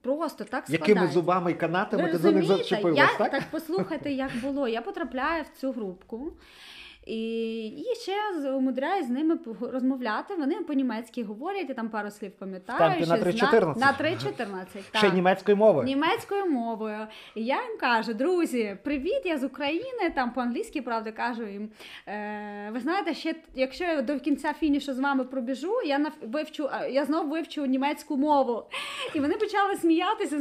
просто так складається. Якими зубами і канатами ти за них зачепилась, так? Так, послухайте, як було. Я потрапляю в цю групку. І ще умудряюсь з ними розмовляти. Вони по-німецьки говорять, я там пару слів пам'ятаю. На 3:14? На 3:14, так. Ще німецькою мовою? Німецькою мовою. І я їм кажу: друзі, привіт, я з України, там по-англійськи, правда, кажу їм. Ви знаєте, ще, якщо я до кінця фінішу з вами пробіжу, я знову вивчу німецьку мову. І вони почали сміятися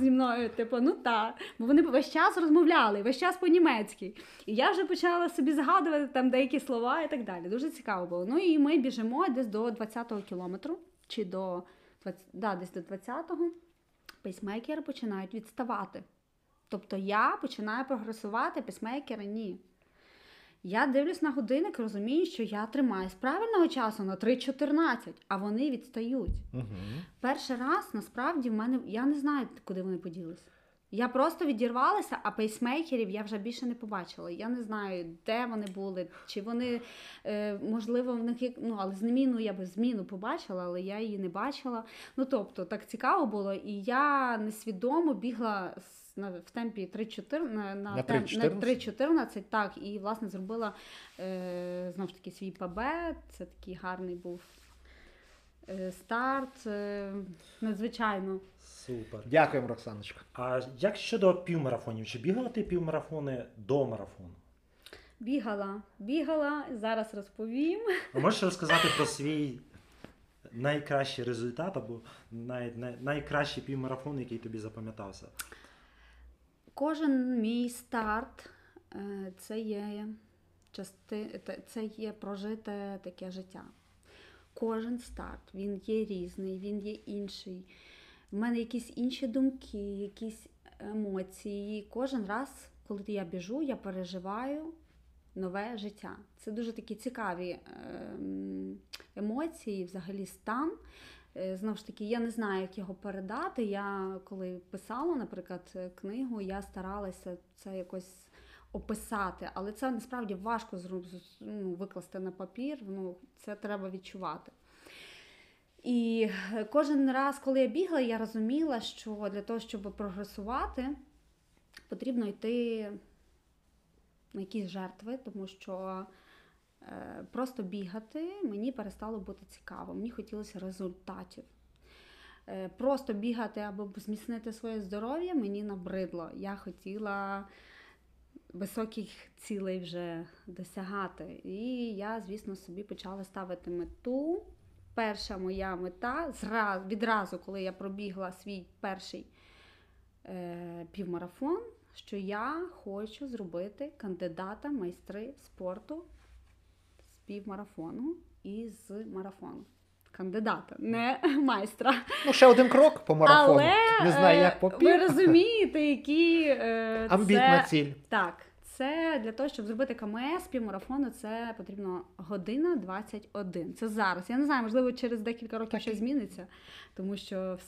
зі мною, типу, ну так. Бо вони весь час розмовляли, весь час по-німецьки. І я вже почала собі згадувати там деякі слова і так далі. Дуже цікаво було. Ну і ми біжимо десь до 20-го кілометру, чи десь до 20-го. Пейсмейкери починають відставати. Тобто я починаю прогресувати, пейсмейкери – ні. Я дивлюсь на годинник, розумію, що я тримаюсь правильного часу на 3:14, а вони відстають. Угу. Перший раз, насправді, я не знаю, куди вони поділися. Я просто відірвалася, а пейсмейкерів я вже більше не побачила. Я не знаю, де вони були, чи вони, можливо, в них, але я б зміну побачила, але я її не бачила. Тобто, так цікаво було, і я несвідомо бігла в темпі 3:14, так, і, власне, зробила, знову ж таки, свій ПБ, це такий гарний був старт, надзвичайно. Супер. Дякуємо, Роксаночко. А як щодо півмарафонів? Чи бігала ти півмарафони до марафону? Бігала, зараз розповім. А можеш розказати про свій найкращий результат або найкращий півмарафон, який тобі запам'ятався? Кожен мій старт – це є прожите таке життя. Кожен старт, він є різний, він є інший. В мене якісь інші думки, якісь емоції. І кожен раз, коли я біжу, я переживаю нове життя. Це дуже такі цікаві емоції, взагалі стан. Знову ж таки, я не знаю, як його передати. Я, коли писала, наприклад, книгу, я старалася це якось описати, але це насправді важко викласти на папір, це треба відчувати. І кожен раз, коли я бігла, я розуміла, що для того, щоб прогресувати, потрібно йти на якісь жертви, тому що просто бігати мені перестало бути цікаво, мені хотілося результатів. Просто бігати, аби зміцнити своє здоров'я, мені набридло. Я хотіла високих цілей вже досягати. І я, звісно, собі почала ставити мету. Перша моя мета, відразу, коли я пробігла свій перший півмарафон, що я хочу зробити кандидата майстри спорту з півмарафону і з марафону. Кандидата, не майстра. Ще один крок по марафону. Але не знаю, як по пів. Ви розумієте, які це... Амбітна ціль. Так, Це для того, щоб зробити КМС півмарафону, це потрібно година 21. Це зараз. Я не знаю, можливо, через декілька років ще зміниться, тому що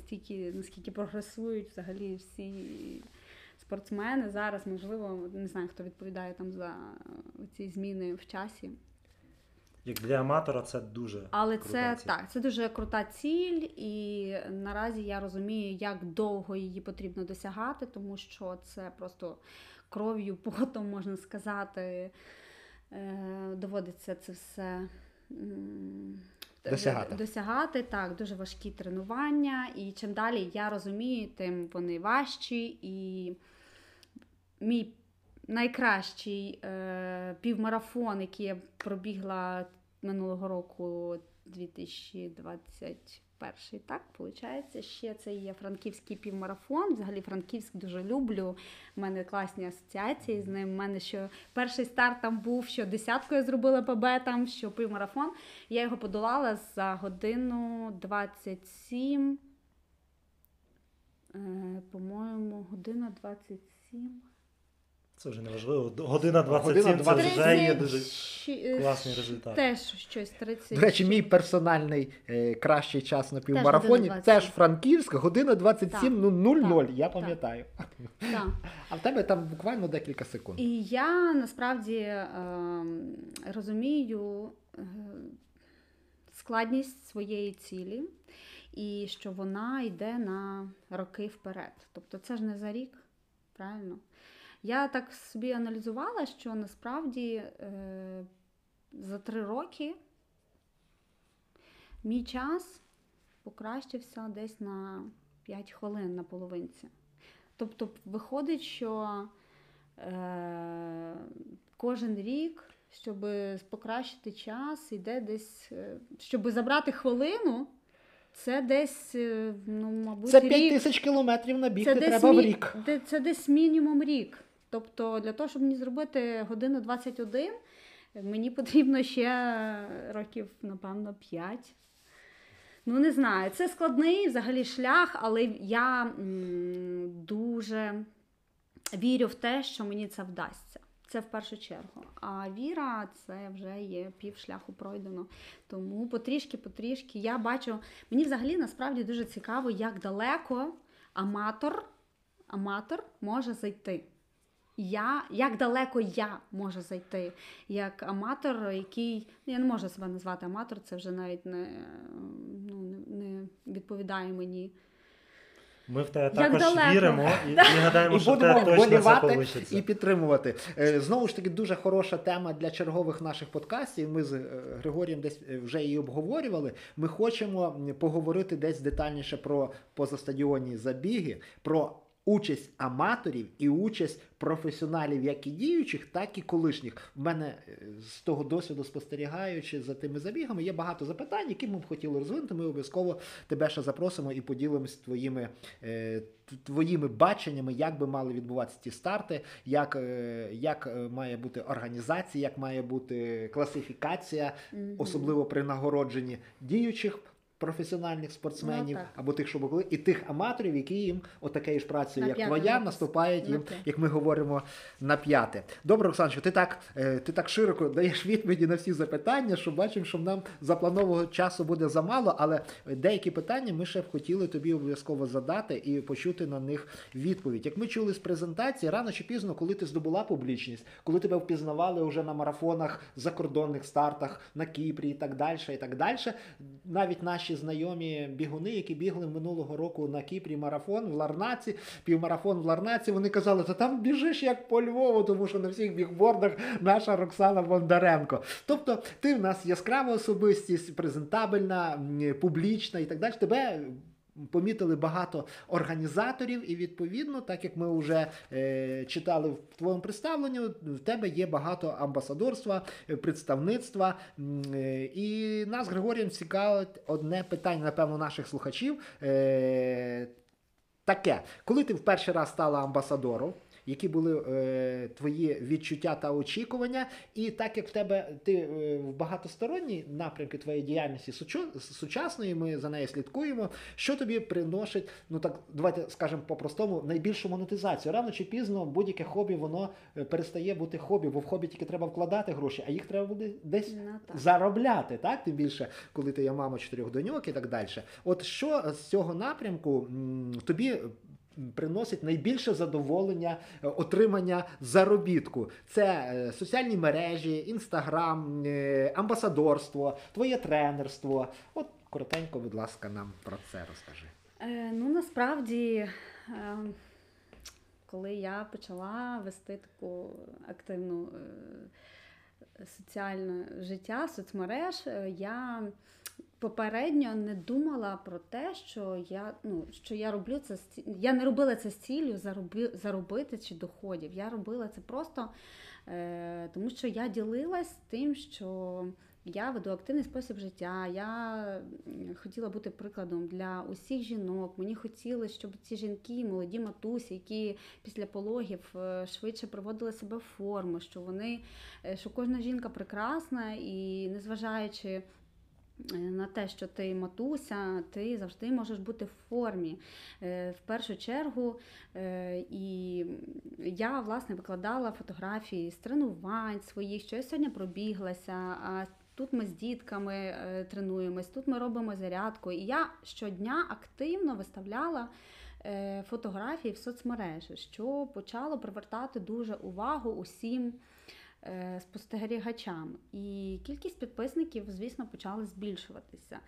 стільки, наскільки прогресують взагалі всі спортсмени зараз, можливо, не знаю, хто відповідає там за ці зміни в часі. Як для аматора це дуже крута ціль. Але це, так, це дуже крута ціль, і наразі я розумію, як довго її потрібно досягати, тому що це просто кров'ю, потом, можна сказати, доводиться це все досягати. Так, дуже важкі тренування, і чим далі я розумію, тим вони важчі, і мій найкращий півмарафон, який я пробігла минулого року, 2021, так, виходить, ще це є Франківський півмарафон. Взагалі Франківськ дуже люблю, в мене класні асоціації з ним. У мене що перший старт там був, що десятку я зробила ПБ там, що півмарафон. Я його подолала за годину 27, по-моєму, година 27. Це вже не важливо. Година 27 це вже є дуже класний результат. Теж щось 30. До речі, мій персональний кращий час на півмарафоні теж Франківська, година 27, так, ну 0-0, я пам'ятаю. Так. А в тебе там буквально декілька секунд. І я насправді розумію складність своєї цілі і що вона йде на роки вперед. Тобто це ж не за рік, правильно? Я так собі аналізувала, що насправді за 3 роки мій час покращився десь на 5 хвилин на половинці. Тобто виходить, що кожен рік, щоб покращити час, йде десь, щоб забрати хвилину, це десь, ну, мабуть, це 5000 кілометрів набігти треба в рік. Це десь мінімум рік. Тобто для того, щоб мені зробити годину 21, мені потрібно ще років, напевно, 5. Ну, не знаю. Це складний взагалі шлях, але я дуже вірю в те, що мені це вдасться. Це в першу чергу. А віра, це вже є пів шляху пройдено. Тому потрішки-потрішки я бачу. Мені взагалі насправді дуже цікаво, як далеко аматор може зайти. Як далеко я можу зайти, як аматор, який, я не можу себе назвати аматор, це вже навіть не відповідає мені. Ми в тебе також віримо і гадаємо, що те точно це вийде. І підтримувати. Знову ж таки, дуже хороша тема для чергових наших подкастів. Ми з Григорієм десь вже її обговорювали. Ми хочемо поговорити десь детальніше про позастадіонні забіги, про участь аматорів і участь професіоналів, як і діючих, так і колишніх. В мене з того досвіду, спостерігаючи за тими забігами, є багато запитань, які ми б хотіли розвинути. Ми обов'язково тебе ще запросимо і поділимось твоїми баченнями, як би мали відбуватися ті старти, як має бути організація, як має бути класифікація, особливо при нагородженні діючих професіональних спортсменів, або тих, що були, і тих аматорів, які їм отакою ж працею, як твоя, наступають їм, як ми говоримо, на п'яте. Добре, Роксаночко, ти так широко даєш відповіді на всі запитання, що бачимо, що нам запланованого часу буде замало, але деякі питання ми ще б хотіли тобі обов'язково задати і почути на них відповідь. Як ми чули з презентації, рано чи пізно, коли ти здобула публічність, коли тебе впізнавали вже на марафонах, закордонних стартах, на Кіпрі і так далі, навіть наші знайомі бігуни, які бігли минулого року на Кіпрі марафон в Ларнаці, півмарафон в Ларнаці, вони казали, що там біжиш як по Львову, тому що на всіх бігбордах наша Роксана Бондаренко. Тобто ти в нас яскрава особистість, презентабельна, публічна і так далі. Тебе помітили багато організаторів і, відповідно, так як ми вже читали в твоєму представленні, в тебе є багато амбасадорства, представництва. І нас, Григорієм, цікавить одне питання, напевно, наших слухачів. Таке, коли ти в перший раз стала амбасадором, які були твої відчуття та очікування. І так як в тебе в багатосторонній напрямки твоєї діяльності сучасної, ми за нею слідкуємо, що тобі приносить, ну так давайте скажемо по-простому, найбільшу монетизацію? Рано чи пізно будь-яке хобі, воно перестає бути хобі, бо в хобі тільки треба вкладати гроші, а їх треба буде десь заробляти, так? Тим більше, коли ти є мама 4 доньок і так далі. От що з цього напрямку тобі приносить найбільше задоволення отримання заробітку? Це соціальні мережі, Інстаграм, амбасадорство, твоє тренерство. От коротенько, будь ласка, нам про це розкажи. Ну, насправді, коли я почала вести таку активну соціальне життя, соцмереж, я попередньо не думала про те, що я роблю це, я не робила це з ціллю заробити чи доходів. Я робила це просто тому, що я ділилась тим, що я веду активний спосіб життя, я хотіла бути прикладом для усіх жінок. Мені хотілося, щоб ці жінки, молоді матусі, які після пологів швидше приводили себе в форму, що кожна жінка прекрасна і незважаючи на те, що ти матуся, ти завжди можеш бути в формі. В першу чергу, і я, власне, викладала фотографії з тренувань своїх, що я сьогодні пробіглася, а тут ми з дітками тренуємось, тут ми робимо зарядку. І я щодня активно виставляла фотографії в соцмережі, що почало привертати дуже увагу усім спостерігачам. І кількість підписників, звісно, почала збільшуватися.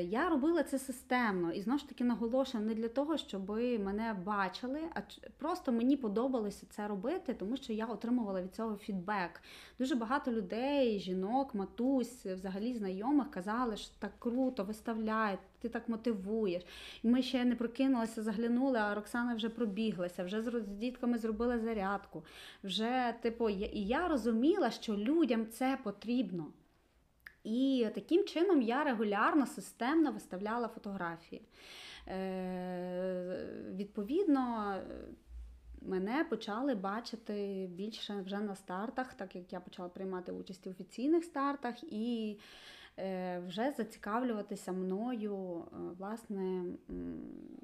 Я робила це системно. І, знову ж таки, наголошую, не для того, щоб мене бачили, а просто мені подобалося це робити, тому що я отримувала від цього фідбек. Дуже багато людей, жінок, матусь, взагалі знайомих казали, що так круто, виставляють, ти так мотивуєш. І ми ще не прокинулися, заглянули, а Роксана вже пробіглася, вже з дітками зробила зарядку. Вже, і я розуміла, що людям це потрібно. І таким чином я регулярно, системно виставляла фотографії. Відповідно, мене почали бачити більше вже на стартах, так як я почала приймати участь в офіційних стартах, і вже зацікавлюватися мною, власне,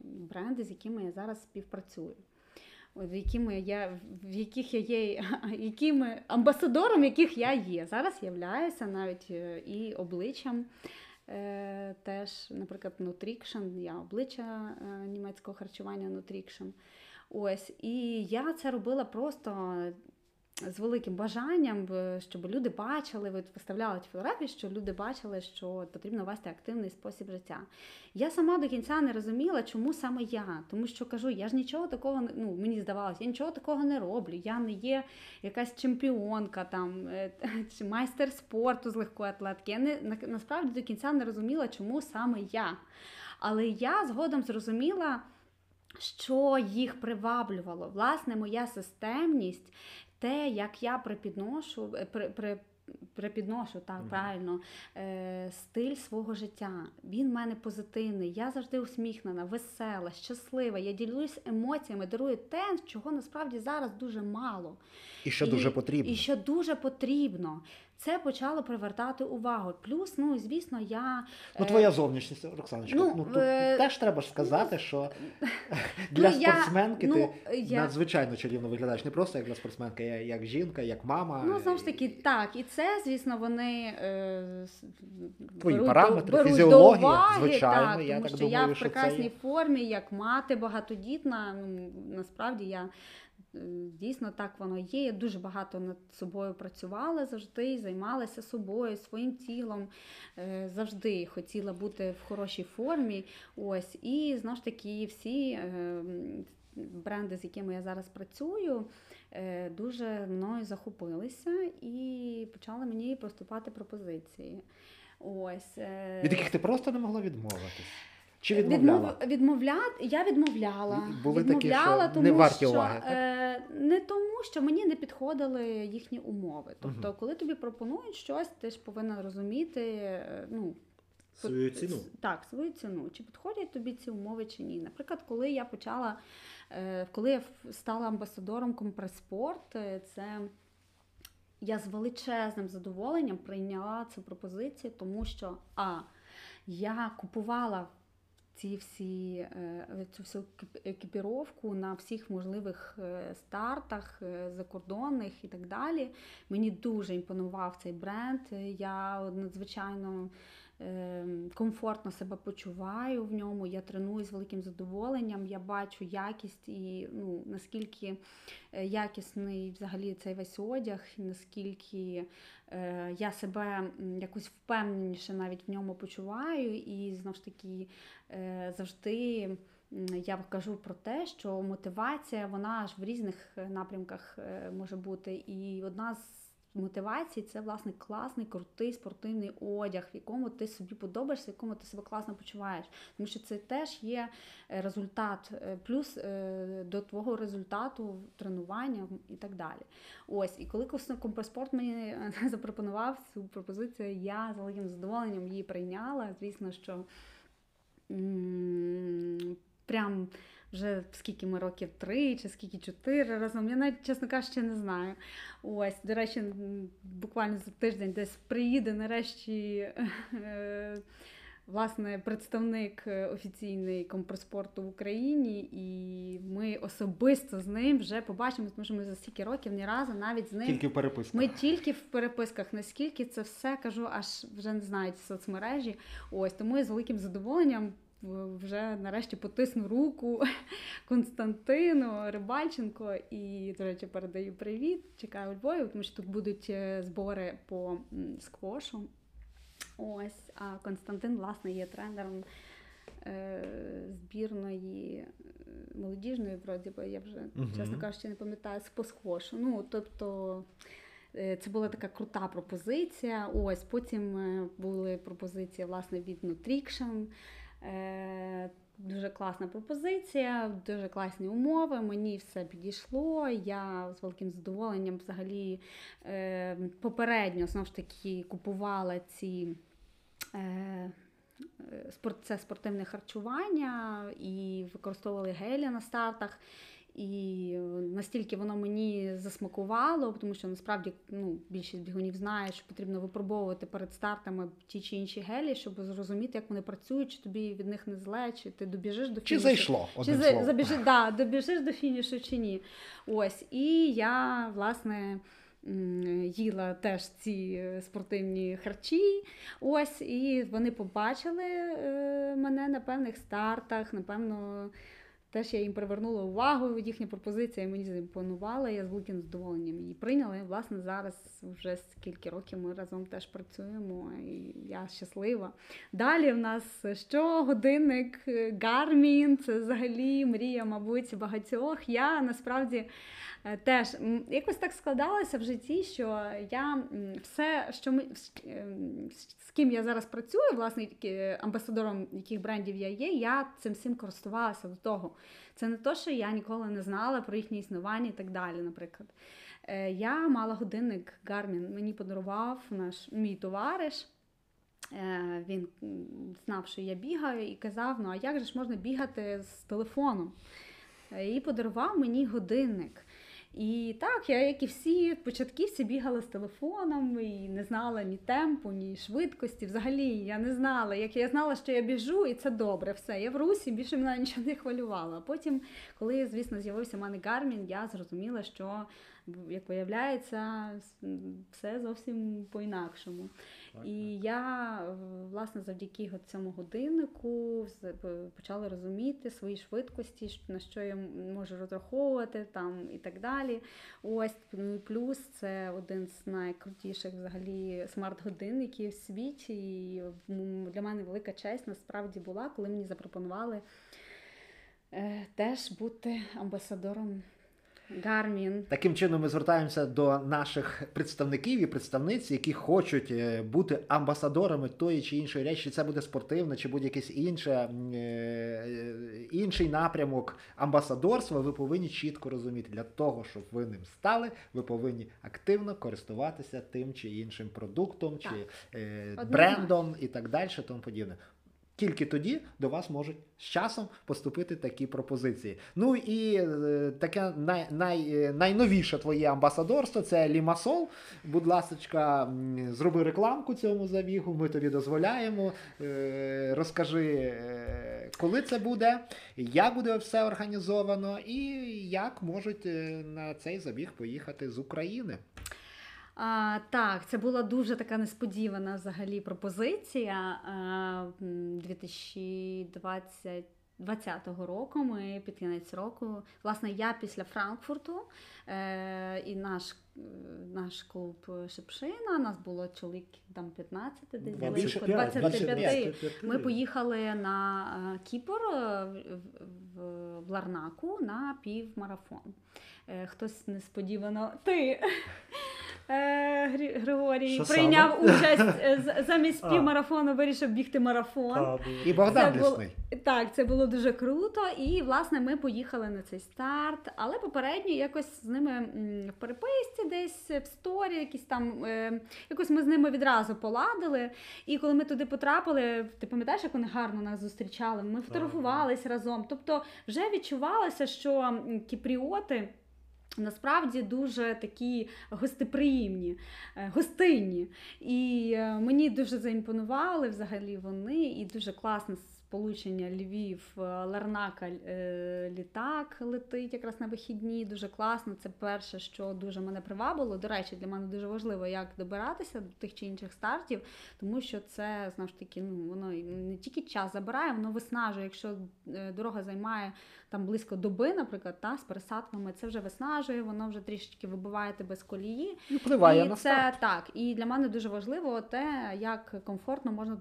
бренди, з якими я зараз співпрацюю, якими амбасадором яких я є. Зараз являюся навіть і обличчям теж, наприклад, Nutrixxion, я обличчя німецького харчування Nutrixxion. Ось, і я це робила просто з великим бажанням, щоб люди бачили, виставляли фотографії, щоб люди бачили, що потрібно вести активний спосіб життя. Я сама до кінця не розуміла, чому саме я. Тому що, кажу, я ж нічого такого, мені здавалося, я нічого такого не роблю. Я не є якась чемпіонка, там, майстер спорту з легкої атлетики. Я насправді до кінця не розуміла, чому саме я. Але я згодом зрозуміла, що їх приваблювало. Власне, моя системність, те, як я припідношу, так, правильно, стиль свого життя. Він в мене позитивний, я завжди усміхнена, весела, щаслива. Я ділюсь емоціями, дарую те, чого насправді зараз дуже мало. І що дуже потрібно. І що дуже потрібно. Це почало привертати увагу. Плюс, звісно, я... Твоя зовнішність, Роксаночка, теж треба ж сказати, що для спортсменки ти надзвичайно чарівно виглядаєш. Не просто як для спортсменки, а як жінка, як мама. Знову ж таки, так. І це, звісно, вони твої параметри, фізіологія, звичайно. Тому що я в прекрасній формі, як мати багатодітна. Насправді, я... Дійсно, так воно є. Я дуже багато над собою працювала завжди, займалася собою, своїм тілом. Завжди хотіла бути в хорошій формі. Ось. І, знову ж таки, всі бренди, з якими я зараз працюю, дуже мною захопилися і почали мені поступати пропозиції. Ось. Від яких ти просто не могла відмовитись? Чи відмовляла? Я відмовляла. Були такі, що не варті уваги? Не тому, що мені не підходили їхні умови. Тобто, коли тобі пропонують щось, ти ж повинна розуміти, свою ціну. Так, свою ціну. Чи підходять тобі ці умови, чи ні. Наприклад, коли я почала, коли я стала амбасадором Compressport, це я з величезним задоволенням прийняла цю пропозицію, тому що я купувала цю всю екіпіровку на всіх можливих стартах закордонних і так далі. Мені дуже імпонував цей бренд. Я надзвичайно комфортно себе почуваю в ньому, я тренуюсь з великим задоволенням, я бачу якість і наскільки якісний взагалі цей весь одяг, наскільки я себе якось впевненіше навіть в ньому почуваю і знову ж таки завжди я кажу про те, що мотивація, вона аж в різних напрямках може бути і одна з мотивації – це, власне, класний, крутий спортивний одяг, в якому ти собі подобаєшся, в якому ти себе класно почуваєш. Тому що це теж є результат, плюс до твого результату тренування і так далі. Ось, і коли Compressport мені запропонував цю пропозицію, я з великим задоволенням її прийняла. Звісно, що прям вже скільки ми років, 3 чи скільки 4 разом, я навіть, чесно кажучи, не знаю. Ось, до речі, буквально за тиждень десь приїде нарешті власне представник офіційний Compressport в Україні, і ми особисто з ним вже побачимо, тому що ми за стільки років ні разу навіть з ним... Тільки в переписках. Ми тільки в переписках, наскільки це все, кажу, аж вже не знаю, ці соцмережі. Ось, тому я з великим задоволенням вже нарешті потисну руку Константину Рибальченко і, до речі, передаю привіт, чекаю у Львові, тому що тут будуть збори по сквошу. Ось, а Константин, власне, є тренером збірної молодіжної, вроді би, я вже, чесно кажучи, не пам'ятаю, по сквошу. Ну, тобто, це була така крута пропозиція. Ось, потім були пропозиції, власне, від Nutrixxion. Дуже класна пропозиція, дуже класні умови, мені все підійшло, я з великим задоволенням взагалі попередньо, знову ж таки, купувала це спортивне харчування і використовували гелі на стартах. І настільки воно мені засмакувало, тому що насправді більшість бігунів знає, що потрібно випробовувати перед стартами ті чи інші гелі, щоб зрозуміти, як вони працюють, чи тобі від них не зле, чи ти добіжиш до фінішу. Чи зайшло, одним словом. Добіжиш до фінішу чи ні. Ось, і я, власне, їла теж ці спортивні харчі. Ось, і вони побачили мене на певних стартах, напевно... Теж я їм привернула увагу, їхня пропозиція мені заімпонувала, я з великим задоволенням її прийняла. І, власне, зараз вже скільки років ми разом теж працюємо, і я щаслива. Далі в нас що? Годинник Garmin, це взагалі мрія, мабуть, багатьох. Я, насправді, теж якось так складалася в житті, що я все, що з ким я зараз працюю, власне, амбасадором яких брендів я є, я цим всім користувалася до того. Це не те, що я ніколи не знала про їхнє існування і так далі, наприклад. Я мала годинник Garmin, мені подарував мій товариш. Він знав, що я бігаю, і казав, а як же ж можна бігати з телефоном? І подарував мені годинник. І так, я, як і всі початківці, бігала з телефоном і не знала ні темпу, ні швидкості. Взагалі, я не знала. Як я знала, що я біжу, і це добре, все, я в русі, більше мене нічого не хвилювало. А потім, коли, звісно, з'явився в мене Garmin, я зрозуміла, що, як виявляється, все зовсім по-інакшому. І я, власне, завдяки цьому годиннику почала розуміти свої швидкості, на що я можу розраховувати там, і так далі. Ось, плюс це один з найкрутіших взагалі смарт-годинників в світі. І для мене велика честь насправді була, коли мені запропонували теж бути амбасадором Garmin. Таким чином ми звертаємося до наших представників і представниць, які хочуть бути амбасадорами тої чи іншої речі. Чи це буде спортивне, чи буде якийсь інший напрямок амбасадорства, ви повинні чітко розуміти. Для того, щоб ви ним стали, ви повинні активно користуватися тим чи іншим продуктом, так, чи брендом і так далі, тому подібне. Тільки тоді до вас можуть з часом поступити такі пропозиції. Ну і таке найновіше твоє амбасадорство – це Limassol. Будь ласка, зроби рекламку цьому забігу, ми тобі дозволяємо. Розкажи, коли це буде, як буде все організовано і як можуть на цей забіг поїхати з України. Так, це була дуже така несподівана взагалі пропозиція. 2020 року, ми під кінець року, власне, я після Франкфурту і наш клуб Шепшина, нас було чоловік там 15, десь близько 25. Ми поїхали на Кіпр в Ларнаку на півмарафон. Хтось несподівано, ти, Григорій, прийняв участь замість півмарафону, вирішив бігти марафон. І Богдан Лісний. Так, це було дуже круто. І, власне, ми поїхали на цей старт, але попередньо якось з ними в переписці десь, в сторі, якісь там, якось ми з ними відразу поладили. І коли ми туди потрапили, ти пам'ятаєш, як вони гарно нас зустрічали? Ми фотографувались разом. Тобто вже відчувалося, що кіпріоти насправді дуже такі гостеприємні, гостинні. І мені дуже заімпонували взагалі вони, і дуже класно сполучення Львів, Ларнака, літак летить якраз на вихідні, дуже класно, це перше, що дуже мене привабило. До речі, для мене дуже важливо, як добиратися до тих чи інших стартів, тому що це, знову ж таки, ну, воно не тільки час забирає, воно виснажує, якщо дорога займає там близько доби, наприклад, та, з пересадками, це вже виснажує, воно вже трішечки вибиває тебе з колії. І впливає на старт. Так, і для мене дуже важливо те, як комфортно можна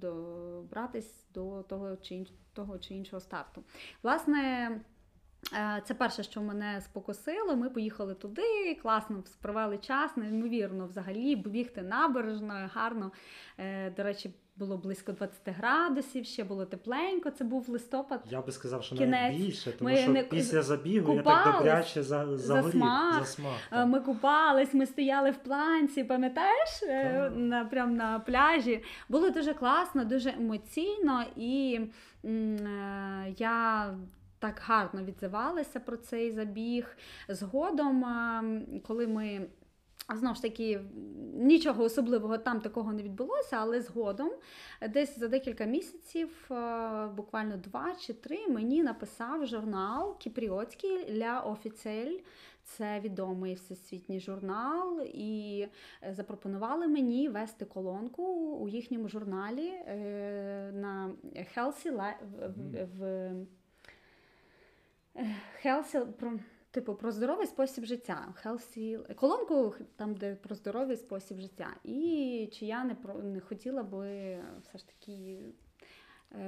добратися до того чи іншого старту. Власне, це перше, що мене спокусило. Ми поїхали туди, класно провели час, неймовірно взагалі, бігти набережною, гарно. До речі, було близько 20 градусів, ще було тепленько, це був листопад. Я би сказав, що навіть більше, тому що після забігу я так добряче засмаг. Ми купались, ми стояли в планці, пам'ятаєш? Прямо на пляжі. Було дуже класно, дуже емоційно, і я так гарно відзивалася про цей забіг. Згодом, коли ми... Знову ж таки, нічого особливого там такого не відбулося, але згодом, десь за декілька місяців, буквально 2 чи 3, мені написав журнал кіпріотський «Ля Офіцель». Це відомий всесвітній журнал, і запропонували мені вести колонку у їхньому журналі на Healthy Life. Типу, про здоровий спосіб життя. Healthy... Колонку, там, де про здоровий спосіб життя. І чи я не хотіла би все ж таки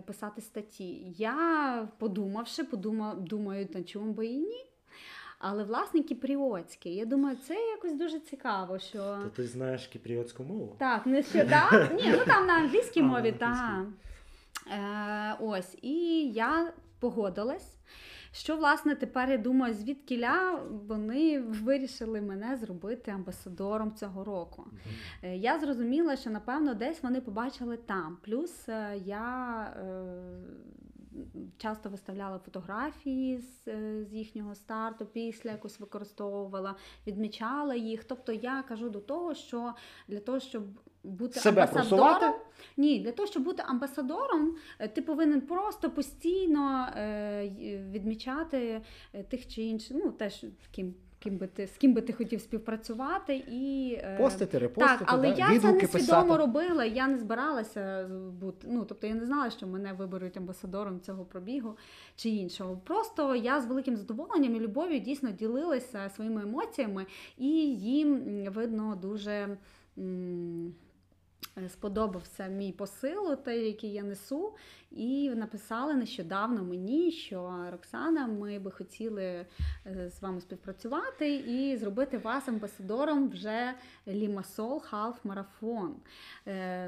писати статті. Я думаю, на чому би і ні. Але, власне, кіпріотський. Я думаю, це якось дуже цікаво, що... То ти знаєш кіпріотську мову? Так, не ще, так? Ні, ну там на англійській мові, так. Ось, і я погодилась. Що, власне, тепер, я думаю, звідкіля вони вирішили мене зробити амбасадором цього року. Я зрозуміла, що, напевно, десь вони побачили там. Плюс я часто виставляла фотографії з їхнього старту, після якось використовувала, відмічала їх. Тобто я кажу до того, що для того, щоб бути амбасадором, ти повинен просто постійно відмічати тих чи інших, ну теж з ким би ти хотів співпрацювати, і постити, репостити, так, але я це несвідомо робила, я не збиралася бути, ну, тобто я не знала, що мене виберуть амбасадором цього пробігу чи іншого. Просто я з великим задоволенням і любов'ю дійсно ділилася своїми емоціями, і їм, видно, дуже сподобався мій посил, той, який я несу, і написали нещодавно мені, що Роксана, ми би хотіли з вами співпрацювати і зробити вас амбасадором вже Limassol Half Marathon.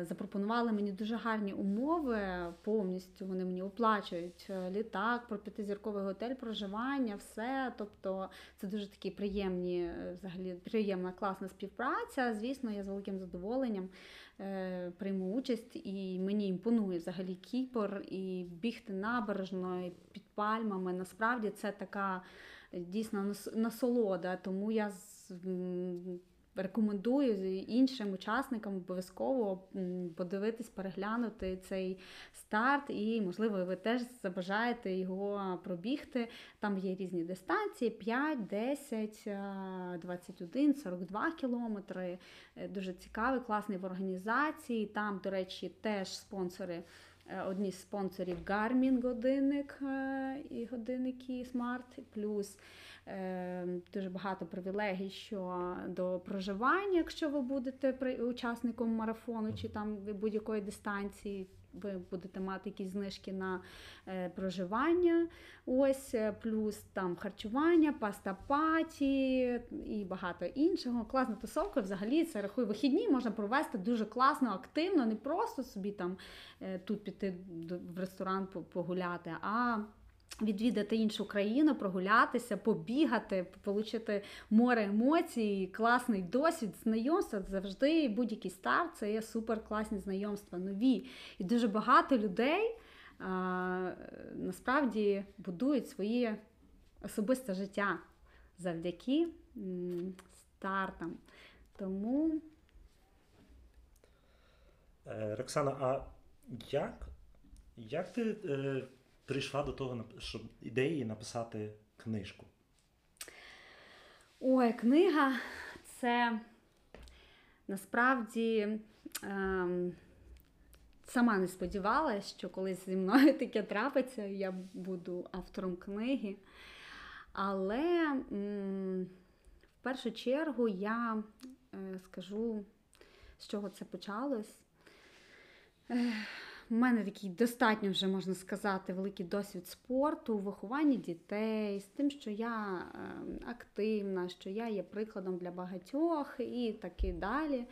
Запропонували мені дуже гарні умови, повністю вони мені оплачують літак, про 5-зірковий готель, проживання, все. Тобто це дуже такі приємні, взагалі приємна, класна співпраця. Звісно, я з великим задоволенням прийму участь, і мені імпонує взагалі Кіпр, і бігти набережно, і під пальмами. Насправді це така дійсно насолода, тому я рекомендую іншим учасникам обов'язково подивитись, переглянути цей старт, і, можливо, ви теж забажаєте його пробігти. Там є різні дистанції: 5, 10, 21, 42 кілометри. Дуже цікавий, класний в організації. Там, до речі, теж спонсори. Одні з спонсорів Garmin годинник і годинники Smart, плюс дуже багато привілегій щодо проживання, якщо ви будете учасником марафону чи там будь-якої дистанції, ви будете мати якісь знижки на проживання, ось, плюс там харчування, паста-паті і багато іншого. Класна тусовка, взагалі, це, рахую, вихідні можна провести дуже класно, активно, не просто собі там тут піти в ресторан погуляти, а відвідати іншу країну, прогулятися, побігати, отримати море емоцій, класний досвід, знайомства. Завжди будь-який старт – це є суперкласні знайомства, нові. І дуже багато людей насправді будують своє особисте життя завдяки стартам. Тому... Роксана, а як ти... прийшла до того, щоб ідеї написати книжку? Ой, книга – це насправді сама не сподівалася, що колись зі мною таке трапиться, я буду автором книги. Але в першу чергу я скажу, з чого це почалось. У мене такий достатньо вже, можна сказати, великий досвід спорту, виховання дітей, з тим, що я активна, що я є прикладом для багатьох і так і далі.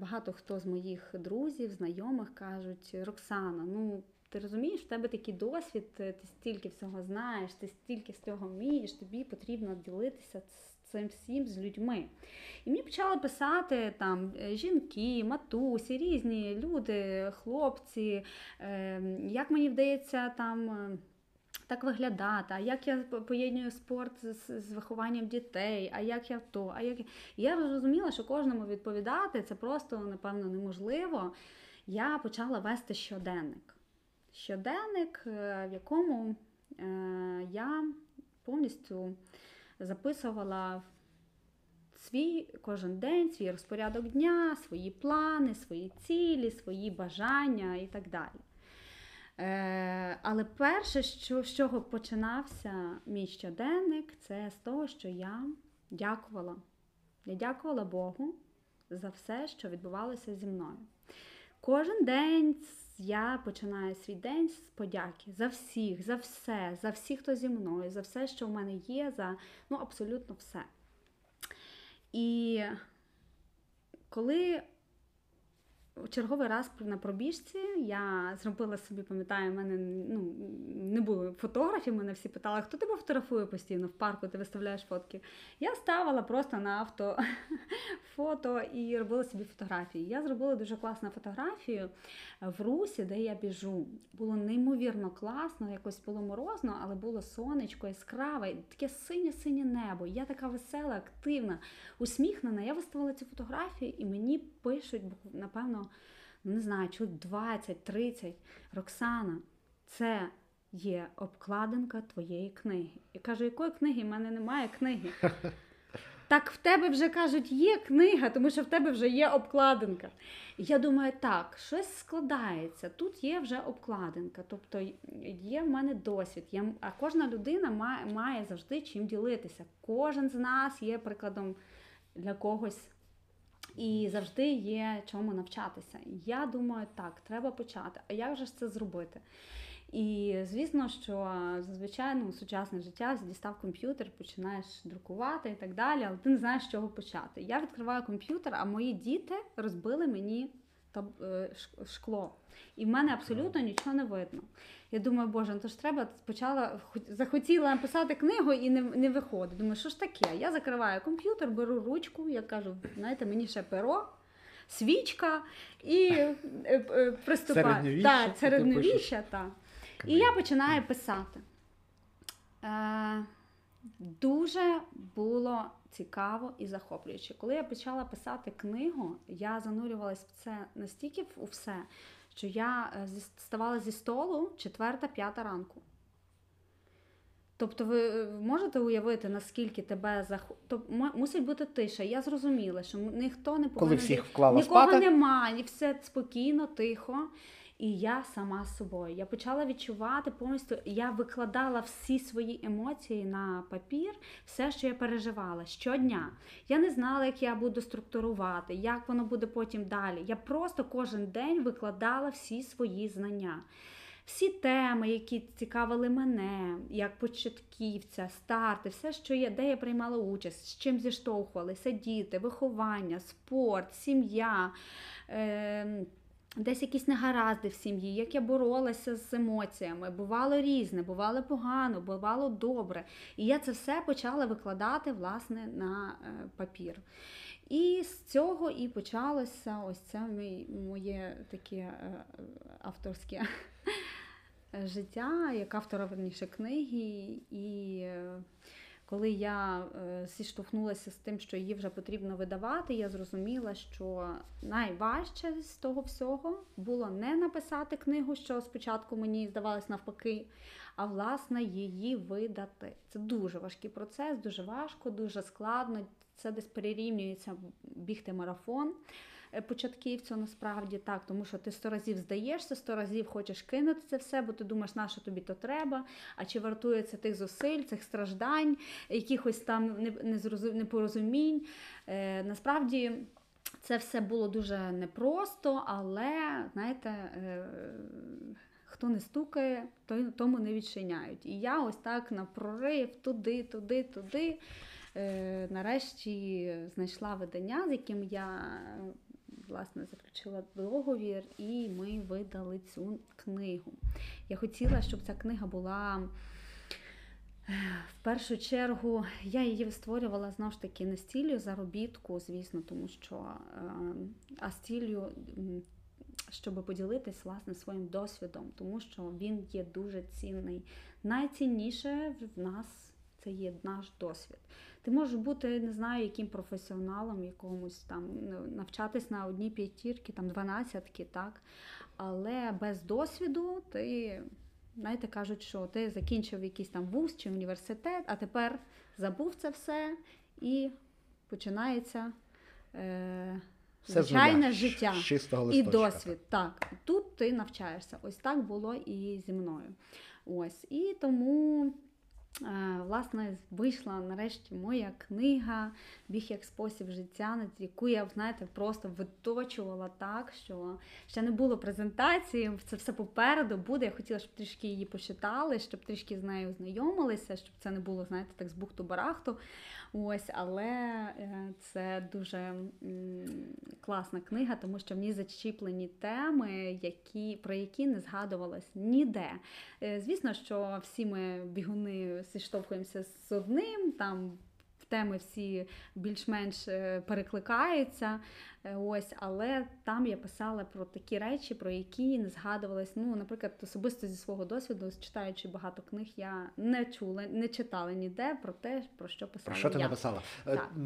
Багато хто з моїх друзів, знайомих кажуть: Роксана, ну ти розумієш, в тебе такий досвід, ти стільки всього знаєш, ти стільки всього вмієш, тобі потрібно ділитися цим всім з людьми. І мені почали писати там жінки, матусі, різні люди, хлопці, як мені вдається там так виглядати, а як я поєдную спорт з вихованням дітей, а як я то, а як... І я розуміла, що кожному відповідати це просто, напевно, неможливо. Я почала вести щоденник. Щоденник, в якому я повністю записувала свій кожен день, свій розпорядок дня, свої плани, свої цілі, свої бажання і так далі. Але перше, з чого починався мій щоденник, це з того, що я дякувала. Я дякувала Богу за все, що відбувалося зі мною. Кожен день я починаю свій день з подяки за всіх, за все, за всіх, хто зі мною, за все, що в мене є, за абсолютно все. І коли черговий раз на пробіжці я зробила собі, пам'ятаю, в мене не було фотографів, мене всі питали, хто тебе фотографує постійно в парку, ти виставляєш фотки. Я ставила просто на авто фото і робила собі фотографії. Я зробила дуже класну фотографію в Русі, де я біжу. Було неймовірно класно, якось було морозно, але було сонечко яскраве, таке синє-синє небо. Я така весела, активна, усміхнена. Я виставила цю фотографію, і мені пишуть, напевно, не знаю, чоловік 20-30. Роксана, це є обкладинка твоєї книги. Я кажу, якої книги? У мене немає книги. Так в тебе вже, кажуть, є книга, тому що в тебе вже є обкладинка. Я думаю, так, щось складається, тут є вже обкладинка, тобто є в мене досвід. А кожна людина має завжди чим ділитися. Кожен з нас є прикладом для когось І завжди є чому навчатися. Я думаю, так, треба почати. А як же ж це зробити? І, звісно, що зазвичай сучасне життя дістав комп'ютер, починаєш друкувати і так далі, але ти не знаєш, з чого почати. Я відкриваю комп'ютер, а мої діти розбили мені шкло. І в мене абсолютно нічого не видно. Я думаю, боже, ну то ж треба, захотіла писати книгу і не виходить. Думаю, що ж таке? Я закриваю комп'ютер, беру ручку, я кажу, знаєте, мені ще перо, свічка і приступаю. Так, середньовіччя, так. І я починаю писати. Дуже було цікаво і захоплююче. Коли я почала писати книгу, я занурювалася в це настільки у все, що я вставала зі столу 4-5 ранку. Тобто ви можете уявити, наскільки тебе мусить бути тиша. Я зрозуміла, що ніхто не повинен... Коли всіх вклала спати. Нікого немає, і все спокійно, тихо. І я сама з собою. Я почала відчувати повністю, я викладала всі свої емоції на папір, все, що я переживала щодня. Я не знала, як я буду структурувати, як воно буде потім далі. Я просто кожен день викладала всі свої знання. Всі теми, які цікавили мене, як початківця, старти, все, що я, де я приймала участь, з чим зіштовхувалися діти, виховання, спорт, сім'я, десь якісь негаразди в сім'ї, як я боролася з емоціями. Бувало різне, бувало погано, бувало добре. І я це все почала викладати, власне, на папір. І з цього і почалося ось це моє таке авторське життя, як автора, верніше, книги. І коли я зіштовхнулася з тим, що її вже потрібно видавати, я зрозуміла, що найважче з того всього було не написати книгу, що спочатку мені здавалось навпаки, а власне її видати. Це дуже важкий процес, дуже важко, дуже складно. Це десь перерівнюється бігти марафон початківцю насправді, так, тому що ти 100 разів здаєшся, 100 разів хочеш кинути це все, бо ти думаєш, нащо тобі то треба, а чи вартує це тих зусиль, цих страждань, якихось там непорозумінь. Насправді це все було дуже непросто, але, знаєте, хто не стукає, тому не відчиняють. І я ось так на прорив туди, нарешті знайшла видання, з яким я, власне, заключила договір, і ми видали цю книгу. Я хотіла, щоб ця книга була, в першу чергу, я її створювала, знову ж таки, не з ціллю заробітку, звісно, тому що, а з ціллю, щоб поділитись, власне, своїм досвідом, тому що він є дуже цінний. Найцінніше в нас це є наш досвід. Ти можеш бути, не знаю, яким професіоналом, якомусь там навчатись на одній п'ятірки, там 12-ки, так? Але без досвіду ти, знаєте, кажуть, що ти закінчив якийсь там вуз чи університет, а тепер забув це все і починається звичайне життя і досвід. Так, тут ти навчаєшся. Ось так було і зі мною. Ось. І тому, власне, вийшла нарешті моя книга «Біг як спосіб життя», яку я, знаєте, просто виточувала так, що ще не було презентації, це все попереду буде. Я хотіла, щоб трішки її почитали, щоб трішки з нею знайомилися, щоб це не було, знаєте, так з бухту-барахту. Ось, але це дуже класна книга, тому що в ній зачіплені теми, про які не згадувалось ніде. Звісно, що всі ми бігуни зіштовхуємося з одним, там теми всі більш-менш перекликаються, ось, але там я писала про такі речі, про які не згадувалась. Ну, наприклад, особисто зі свого досвіду, читаючи багато книг, я не читала ніде про те, про що писала. Про що ти написала?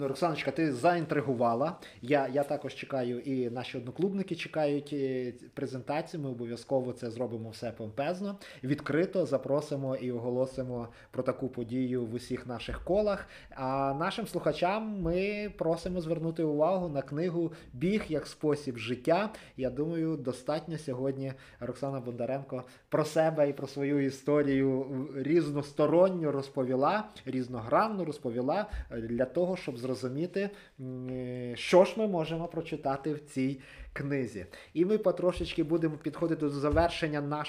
Роксаночка, ти заінтригувала. Я також чекаю, і наші одноклубники чекають презентації. Ми обов'язково це зробимо все помпезно, відкрито запросимо і оголосимо про таку подію в усіх наших колах. А нашим слухачам ми просимо звернути увагу на книгу біг як спосіб життя. Я думаю, достатньо сьогодні Роксана Бондаренко про себе і про свою історію різносторонньо розповіла, різногранно розповіла для того, щоб зрозуміти, що ж ми можемо прочитати в цій книзі. І ми потрошечки будемо підходити до завершення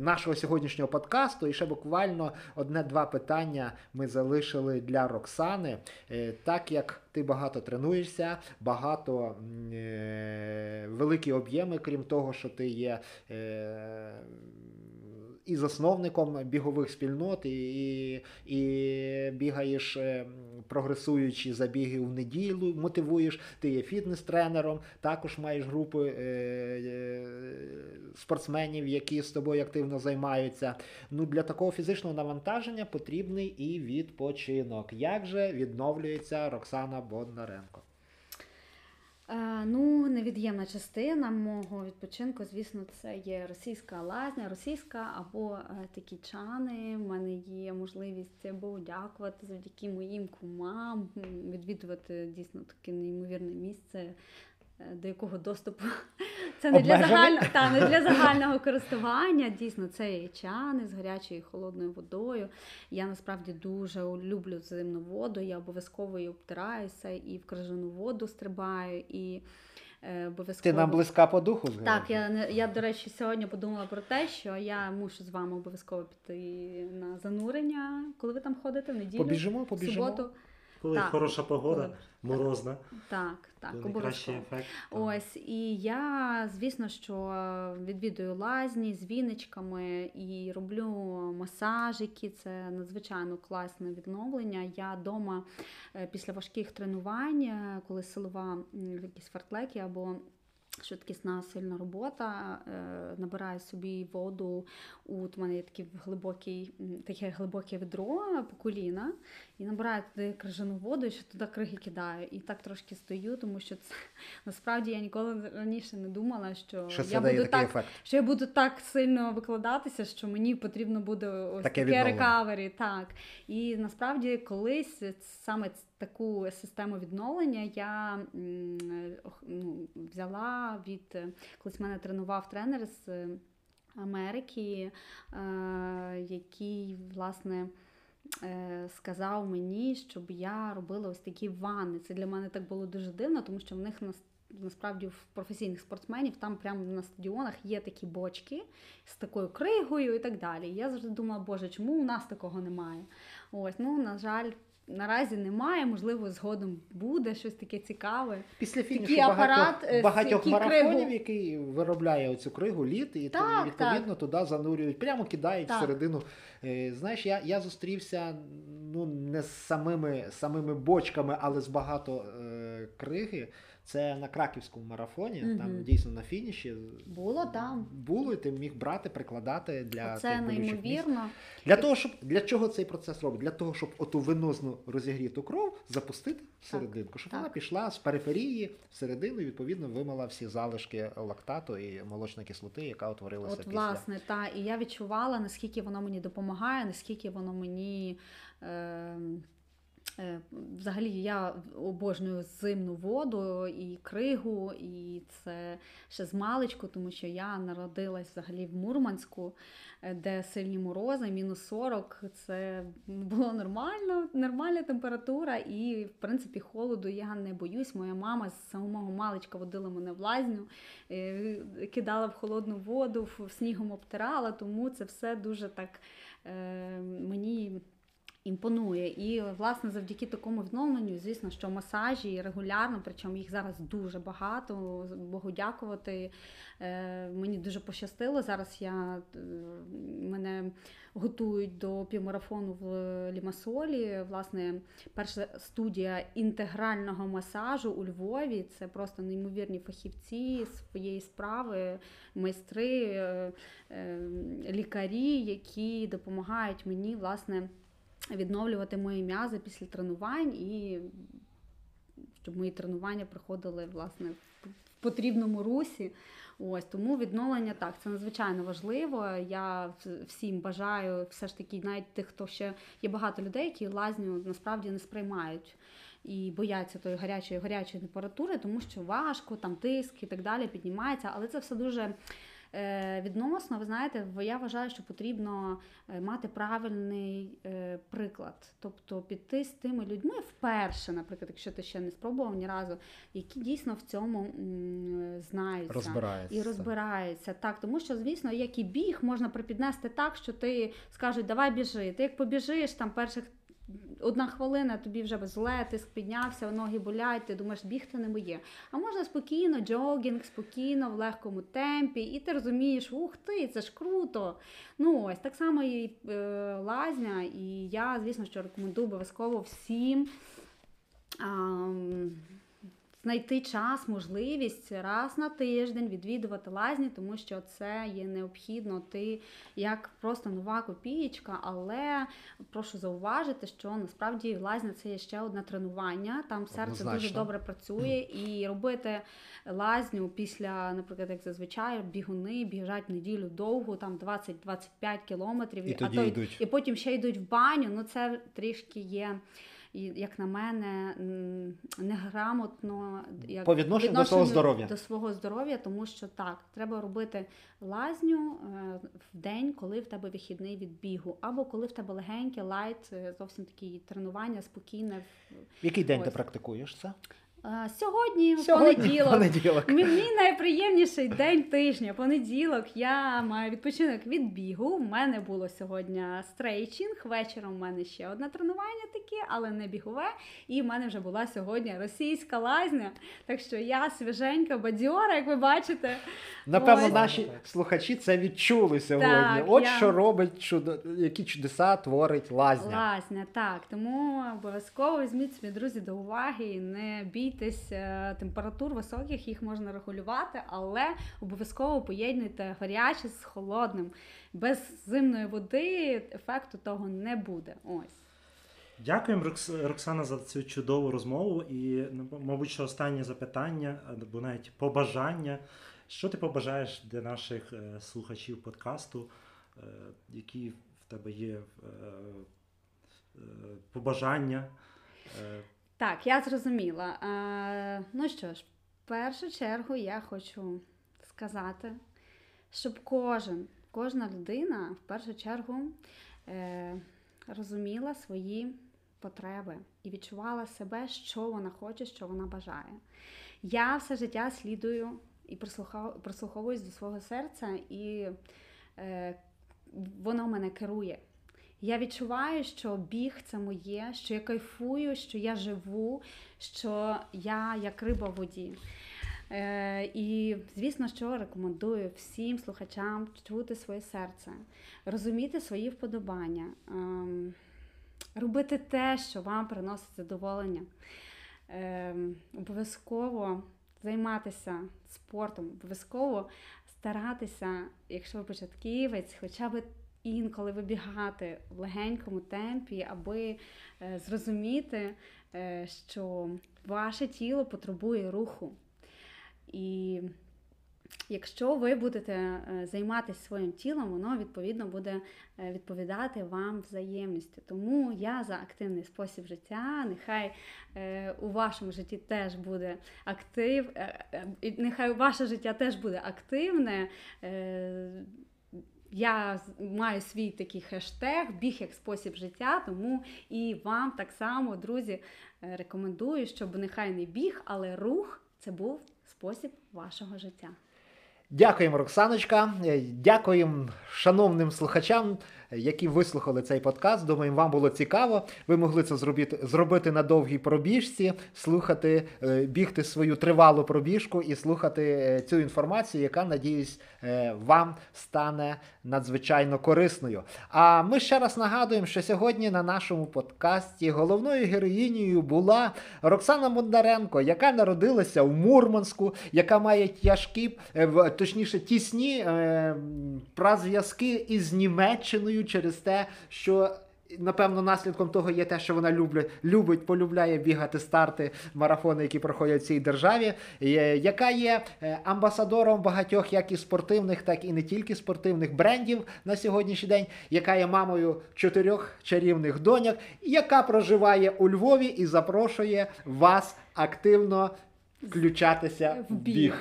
нашого сьогоднішнього подкасту. І ще буквально одне-два питання ми залишили для Роксани. Так як ти багато тренуєшся, багато великі об'єми, крім того, що ти є і засновником бігових спільнот, і бігаєш, прогресуючи забіги в неділю, мотивуєш, ти є фітнес-тренером, також маєш групи спортсменів, які з тобою активно займаються. Ну, для такого фізичного навантаження потрібний і відпочинок. Як же відновлюється Роксана Бондаренко? Ну, невід'ємна частина мого відпочинку, звісно, це є російська лазня, російська або такі чани. У мене є можливість Богу дякувати завдяки моїм кумам, відвідувати дійсно таке неймовірне місце, до якого доступу це не для загального користування. Дійсно, це є чани з гарячою і холодною водою. Я насправді дуже люблю зимну воду, я обов'язково її обтираюся і в крижану воду стрибаю, і обов'язково... Ти нам близька по духу? Так, я, до речі, сьогодні подумала про те, що я мушу з вами обов'язково піти на занурення, коли ви там ходите, в неділю, побіжимо. В суботу. Коли хороша погода, морозна. Так, обов'язково. Ось, і я, звісно, що відвідую лазні з віничками і роблю масажики, це надзвичайно класне відновлення. Я вдома після важких тренувань, коли силова, якісь фартлеки або швидкісна сильна робота, набираю собі воду, у мене є таке глибоке відро по коліна, і набираю туди крижану воду, і ще туди криги кидаю. І так трошки стою, тому що це, насправді я ніколи раніше не думала, що я буду так сильно викладатися, що мені потрібно буде ось таке рекавері. Так. І насправді колись саме таку систему відновлення я взяла від... Колись мене тренував тренер з Америки, який, власне, сказав мені, щоб я робила ось такі ванни. Це для мене так було дуже дивно, тому що в них насправді в професійних спортсменів там прямо на стадіонах є такі бочки з такою кригою і так далі. Я завжди думала, боже, чому у нас такого немає? Ось, ну, на жаль, наразі немає, можливо, згодом буде щось таке цікаве. Після фінішу багатьох марафонів, який виробляє оцю кригу, лід, і відповідно туди занурюють, прямо кидають всередину. Знаєш, я зустрівся не з самими бочками, але з багато криги. Це на Краківському марафоні, там дійсно на фініші. Було, і ти міг брати, прикладати для тих болючих місць. Для чого цей процес робить? Для того, щоб оту венозну розігріту кров запустити всерединку, щоб вона пішла з периферії всередину і, відповідно, вимила всі залишки лактату і молочної кислоти, яка утворилася після. Власне, і я відчувала, наскільки воно мені допомагає, наскільки воно мені... Взагалі, я обожнюю зимну воду і кригу, і це ще з маличку, тому що я народилась взагалі в Мурманську, де сильні морози, -40, це було нормальна температура, і, в принципі, холоду я не боюсь. Моя мама з самого маличка водила мене в лазню, кидала в холодну воду, снігом обтирала, тому це все дуже так мені... імпонує. І, власне, завдяки такому відновленню, звісно, що масажі регулярно, причому їх зараз дуже багато, Богу дякувати. Мені дуже пощастило. Зараз мене готують до півмарафону в Лімасолі. Власне, перша студія інтегрального масажу у Львові. Це просто неймовірні фахівці своєї справи, майстри, лікарі, які допомагають мені, власне, відновлювати мої м'язи після тренувань і щоб мої тренування проходили, власне, в потрібному русі. Ось, тому відновлення, це надзвичайно важливо. Я всім бажаю, все ж таки, навіть тих, хто ще... Є багато людей, які лазню насправді не сприймають. і бояться тої гарячої температури, тому що важко, там тиск і так далі піднімається, але це все дуже відносно. Ви знаєте, я вважаю, що потрібно мати правильний приклад. Тобто піти з тими людьми вперше, наприклад, якщо ти ще не спробував ні разу, які дійсно в цьому знаються і розбираються. Так, тому що, звісно, як і біг, можна припіднести так, що ти скажуть, давай біжи. Ти як побіжиш, там перших одна хвилина, тобі вже зле, тиск піднявся, ноги болять, ти думаєш, бігти не моє. А можна спокійно, джогінг, спокійно, в легкому темпі, і ти розумієш, ух ти, це ж круто. Ну ось, так само і лазня, і я, звісно, що рекомендую обов'язково всім знайти час, можливість раз на тиждень відвідувати лазні, тому що це є необхідно. Ти як просто нова копієчка, але прошу зауважити, що насправді лазня – це є ще одне тренування, там серце однозначно дуже добре працює, і робити лазню після, наприклад, як зазвичай, бігуни біжать в неділю довго, там 20-25 кілометрів, і потім ще йдуть в баню, ну це трішки є... як на мене, неграмотно по відношенню до свого здоров'я, тому що так, треба робити лазню в день, коли в тебе вихідний від бігу, або коли в тебе легеньке, лайт, зовсім такі тренування, спокійне. Який день ти практикуєш це? Сьогодні понеділок. Мій найприємніший день тижня, понеділок. Я маю відпочинок від бігу. У мене було сьогодні стрейчинг, вечором у мене ще одне тренування таке, але не бігове. І в мене вже була сьогодні російська лазня. Так що я свіженька, бадьора, як ви бачите. Напевно, наші слухачі це відчули сьогодні. От що робить, які чудеса творить лазня. Лазня, так. Тому обов'язково візьміть собі, друзі, до уваги, не бій температур високих, їх можна регулювати, але обов'язково поєднуйте гаряче з холодним. Без зимної води ефекту того не буде. Ось. Дякуємо, Роксана, за цю чудову розмову і, мабуть, що останнє запитання, або навіть побажання. Що ти побажаєш для наших слухачів подкасту, які в тебе є побажання? Так, я зрозуміла. Ну що ж, в першу чергу я хочу сказати, щоб кожна людина в першу чергу розуміла свої потреби і відчувала себе, що вона хоче, що вона бажає. Я все життя слідую і прислуховуюсь до свого серця, і воно мене керує. Я відчуваю, що біг – це моє, що я кайфую, що я живу, що я як риба в воді. І, звісно, що рекомендую всім слухачам чути своє серце, розуміти свої вподобання, робити те, що вам приносить задоволення, обов'язково займатися спортом, обов'язково старатися, якщо ви початківець, хоча б інколи вибігати в легенькому темпі, аби зрозуміти, що ваше тіло потребує руху. І якщо ви будете займатися своїм тілом, воно, відповідно, буде відповідати вам взаємністю. Тому я за активний спосіб життя. Нехай у вашому житті теж буде нехай ваше життя теж буде активне. Я маю свій такий хештег «Біг як спосіб життя», тому і вам так само, друзі, рекомендую, щоб нехай не біг, але рух – це був спосіб вашого життя. Дякуємо, Роксаночка. Дякуємо шановним слухачам, які вислухали цей подкаст. Думаю, вам було цікаво. Ви могли це зробити на довгій пробіжці, слухати, бігти свою тривалу пробіжку і слухати цю інформацію, яка, надіюсь, вам стане надзвичайно корисною. А ми ще раз нагадуємо, що сьогодні на нашому подкасті головною героїнею була Роксана Бондаренко, яка народилася в Мурманську, яка має тісні празв'язки із Німеччиною через те, що Напевно, наслідком того є те, що вона полюбляє бігати старти, марафони, які проходять в цій державі, яка є амбасадором багатьох як і спортивних, так і не тільки спортивних брендів на сьогоднішній день, яка є мамою 4 чарівних доньок, яка проживає у Львові і запрошує вас активно включатися в біг.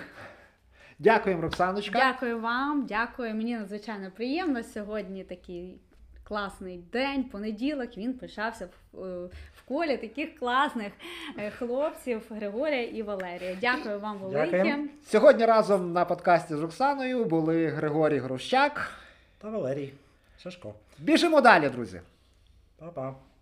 Дякуємо, Роксаночка. Дякую вам, дякую. Мені надзвичайно приємно сьогодні такий класний день, понеділок, він почався в колі таких класних хлопців Григорія і Валерія. Дякую вам велике. Дякую. Сьогодні разом на подкасті з Роксаною були Григорій Грущак та Валерій Шишко. Біжимо далі, друзі. Па-па.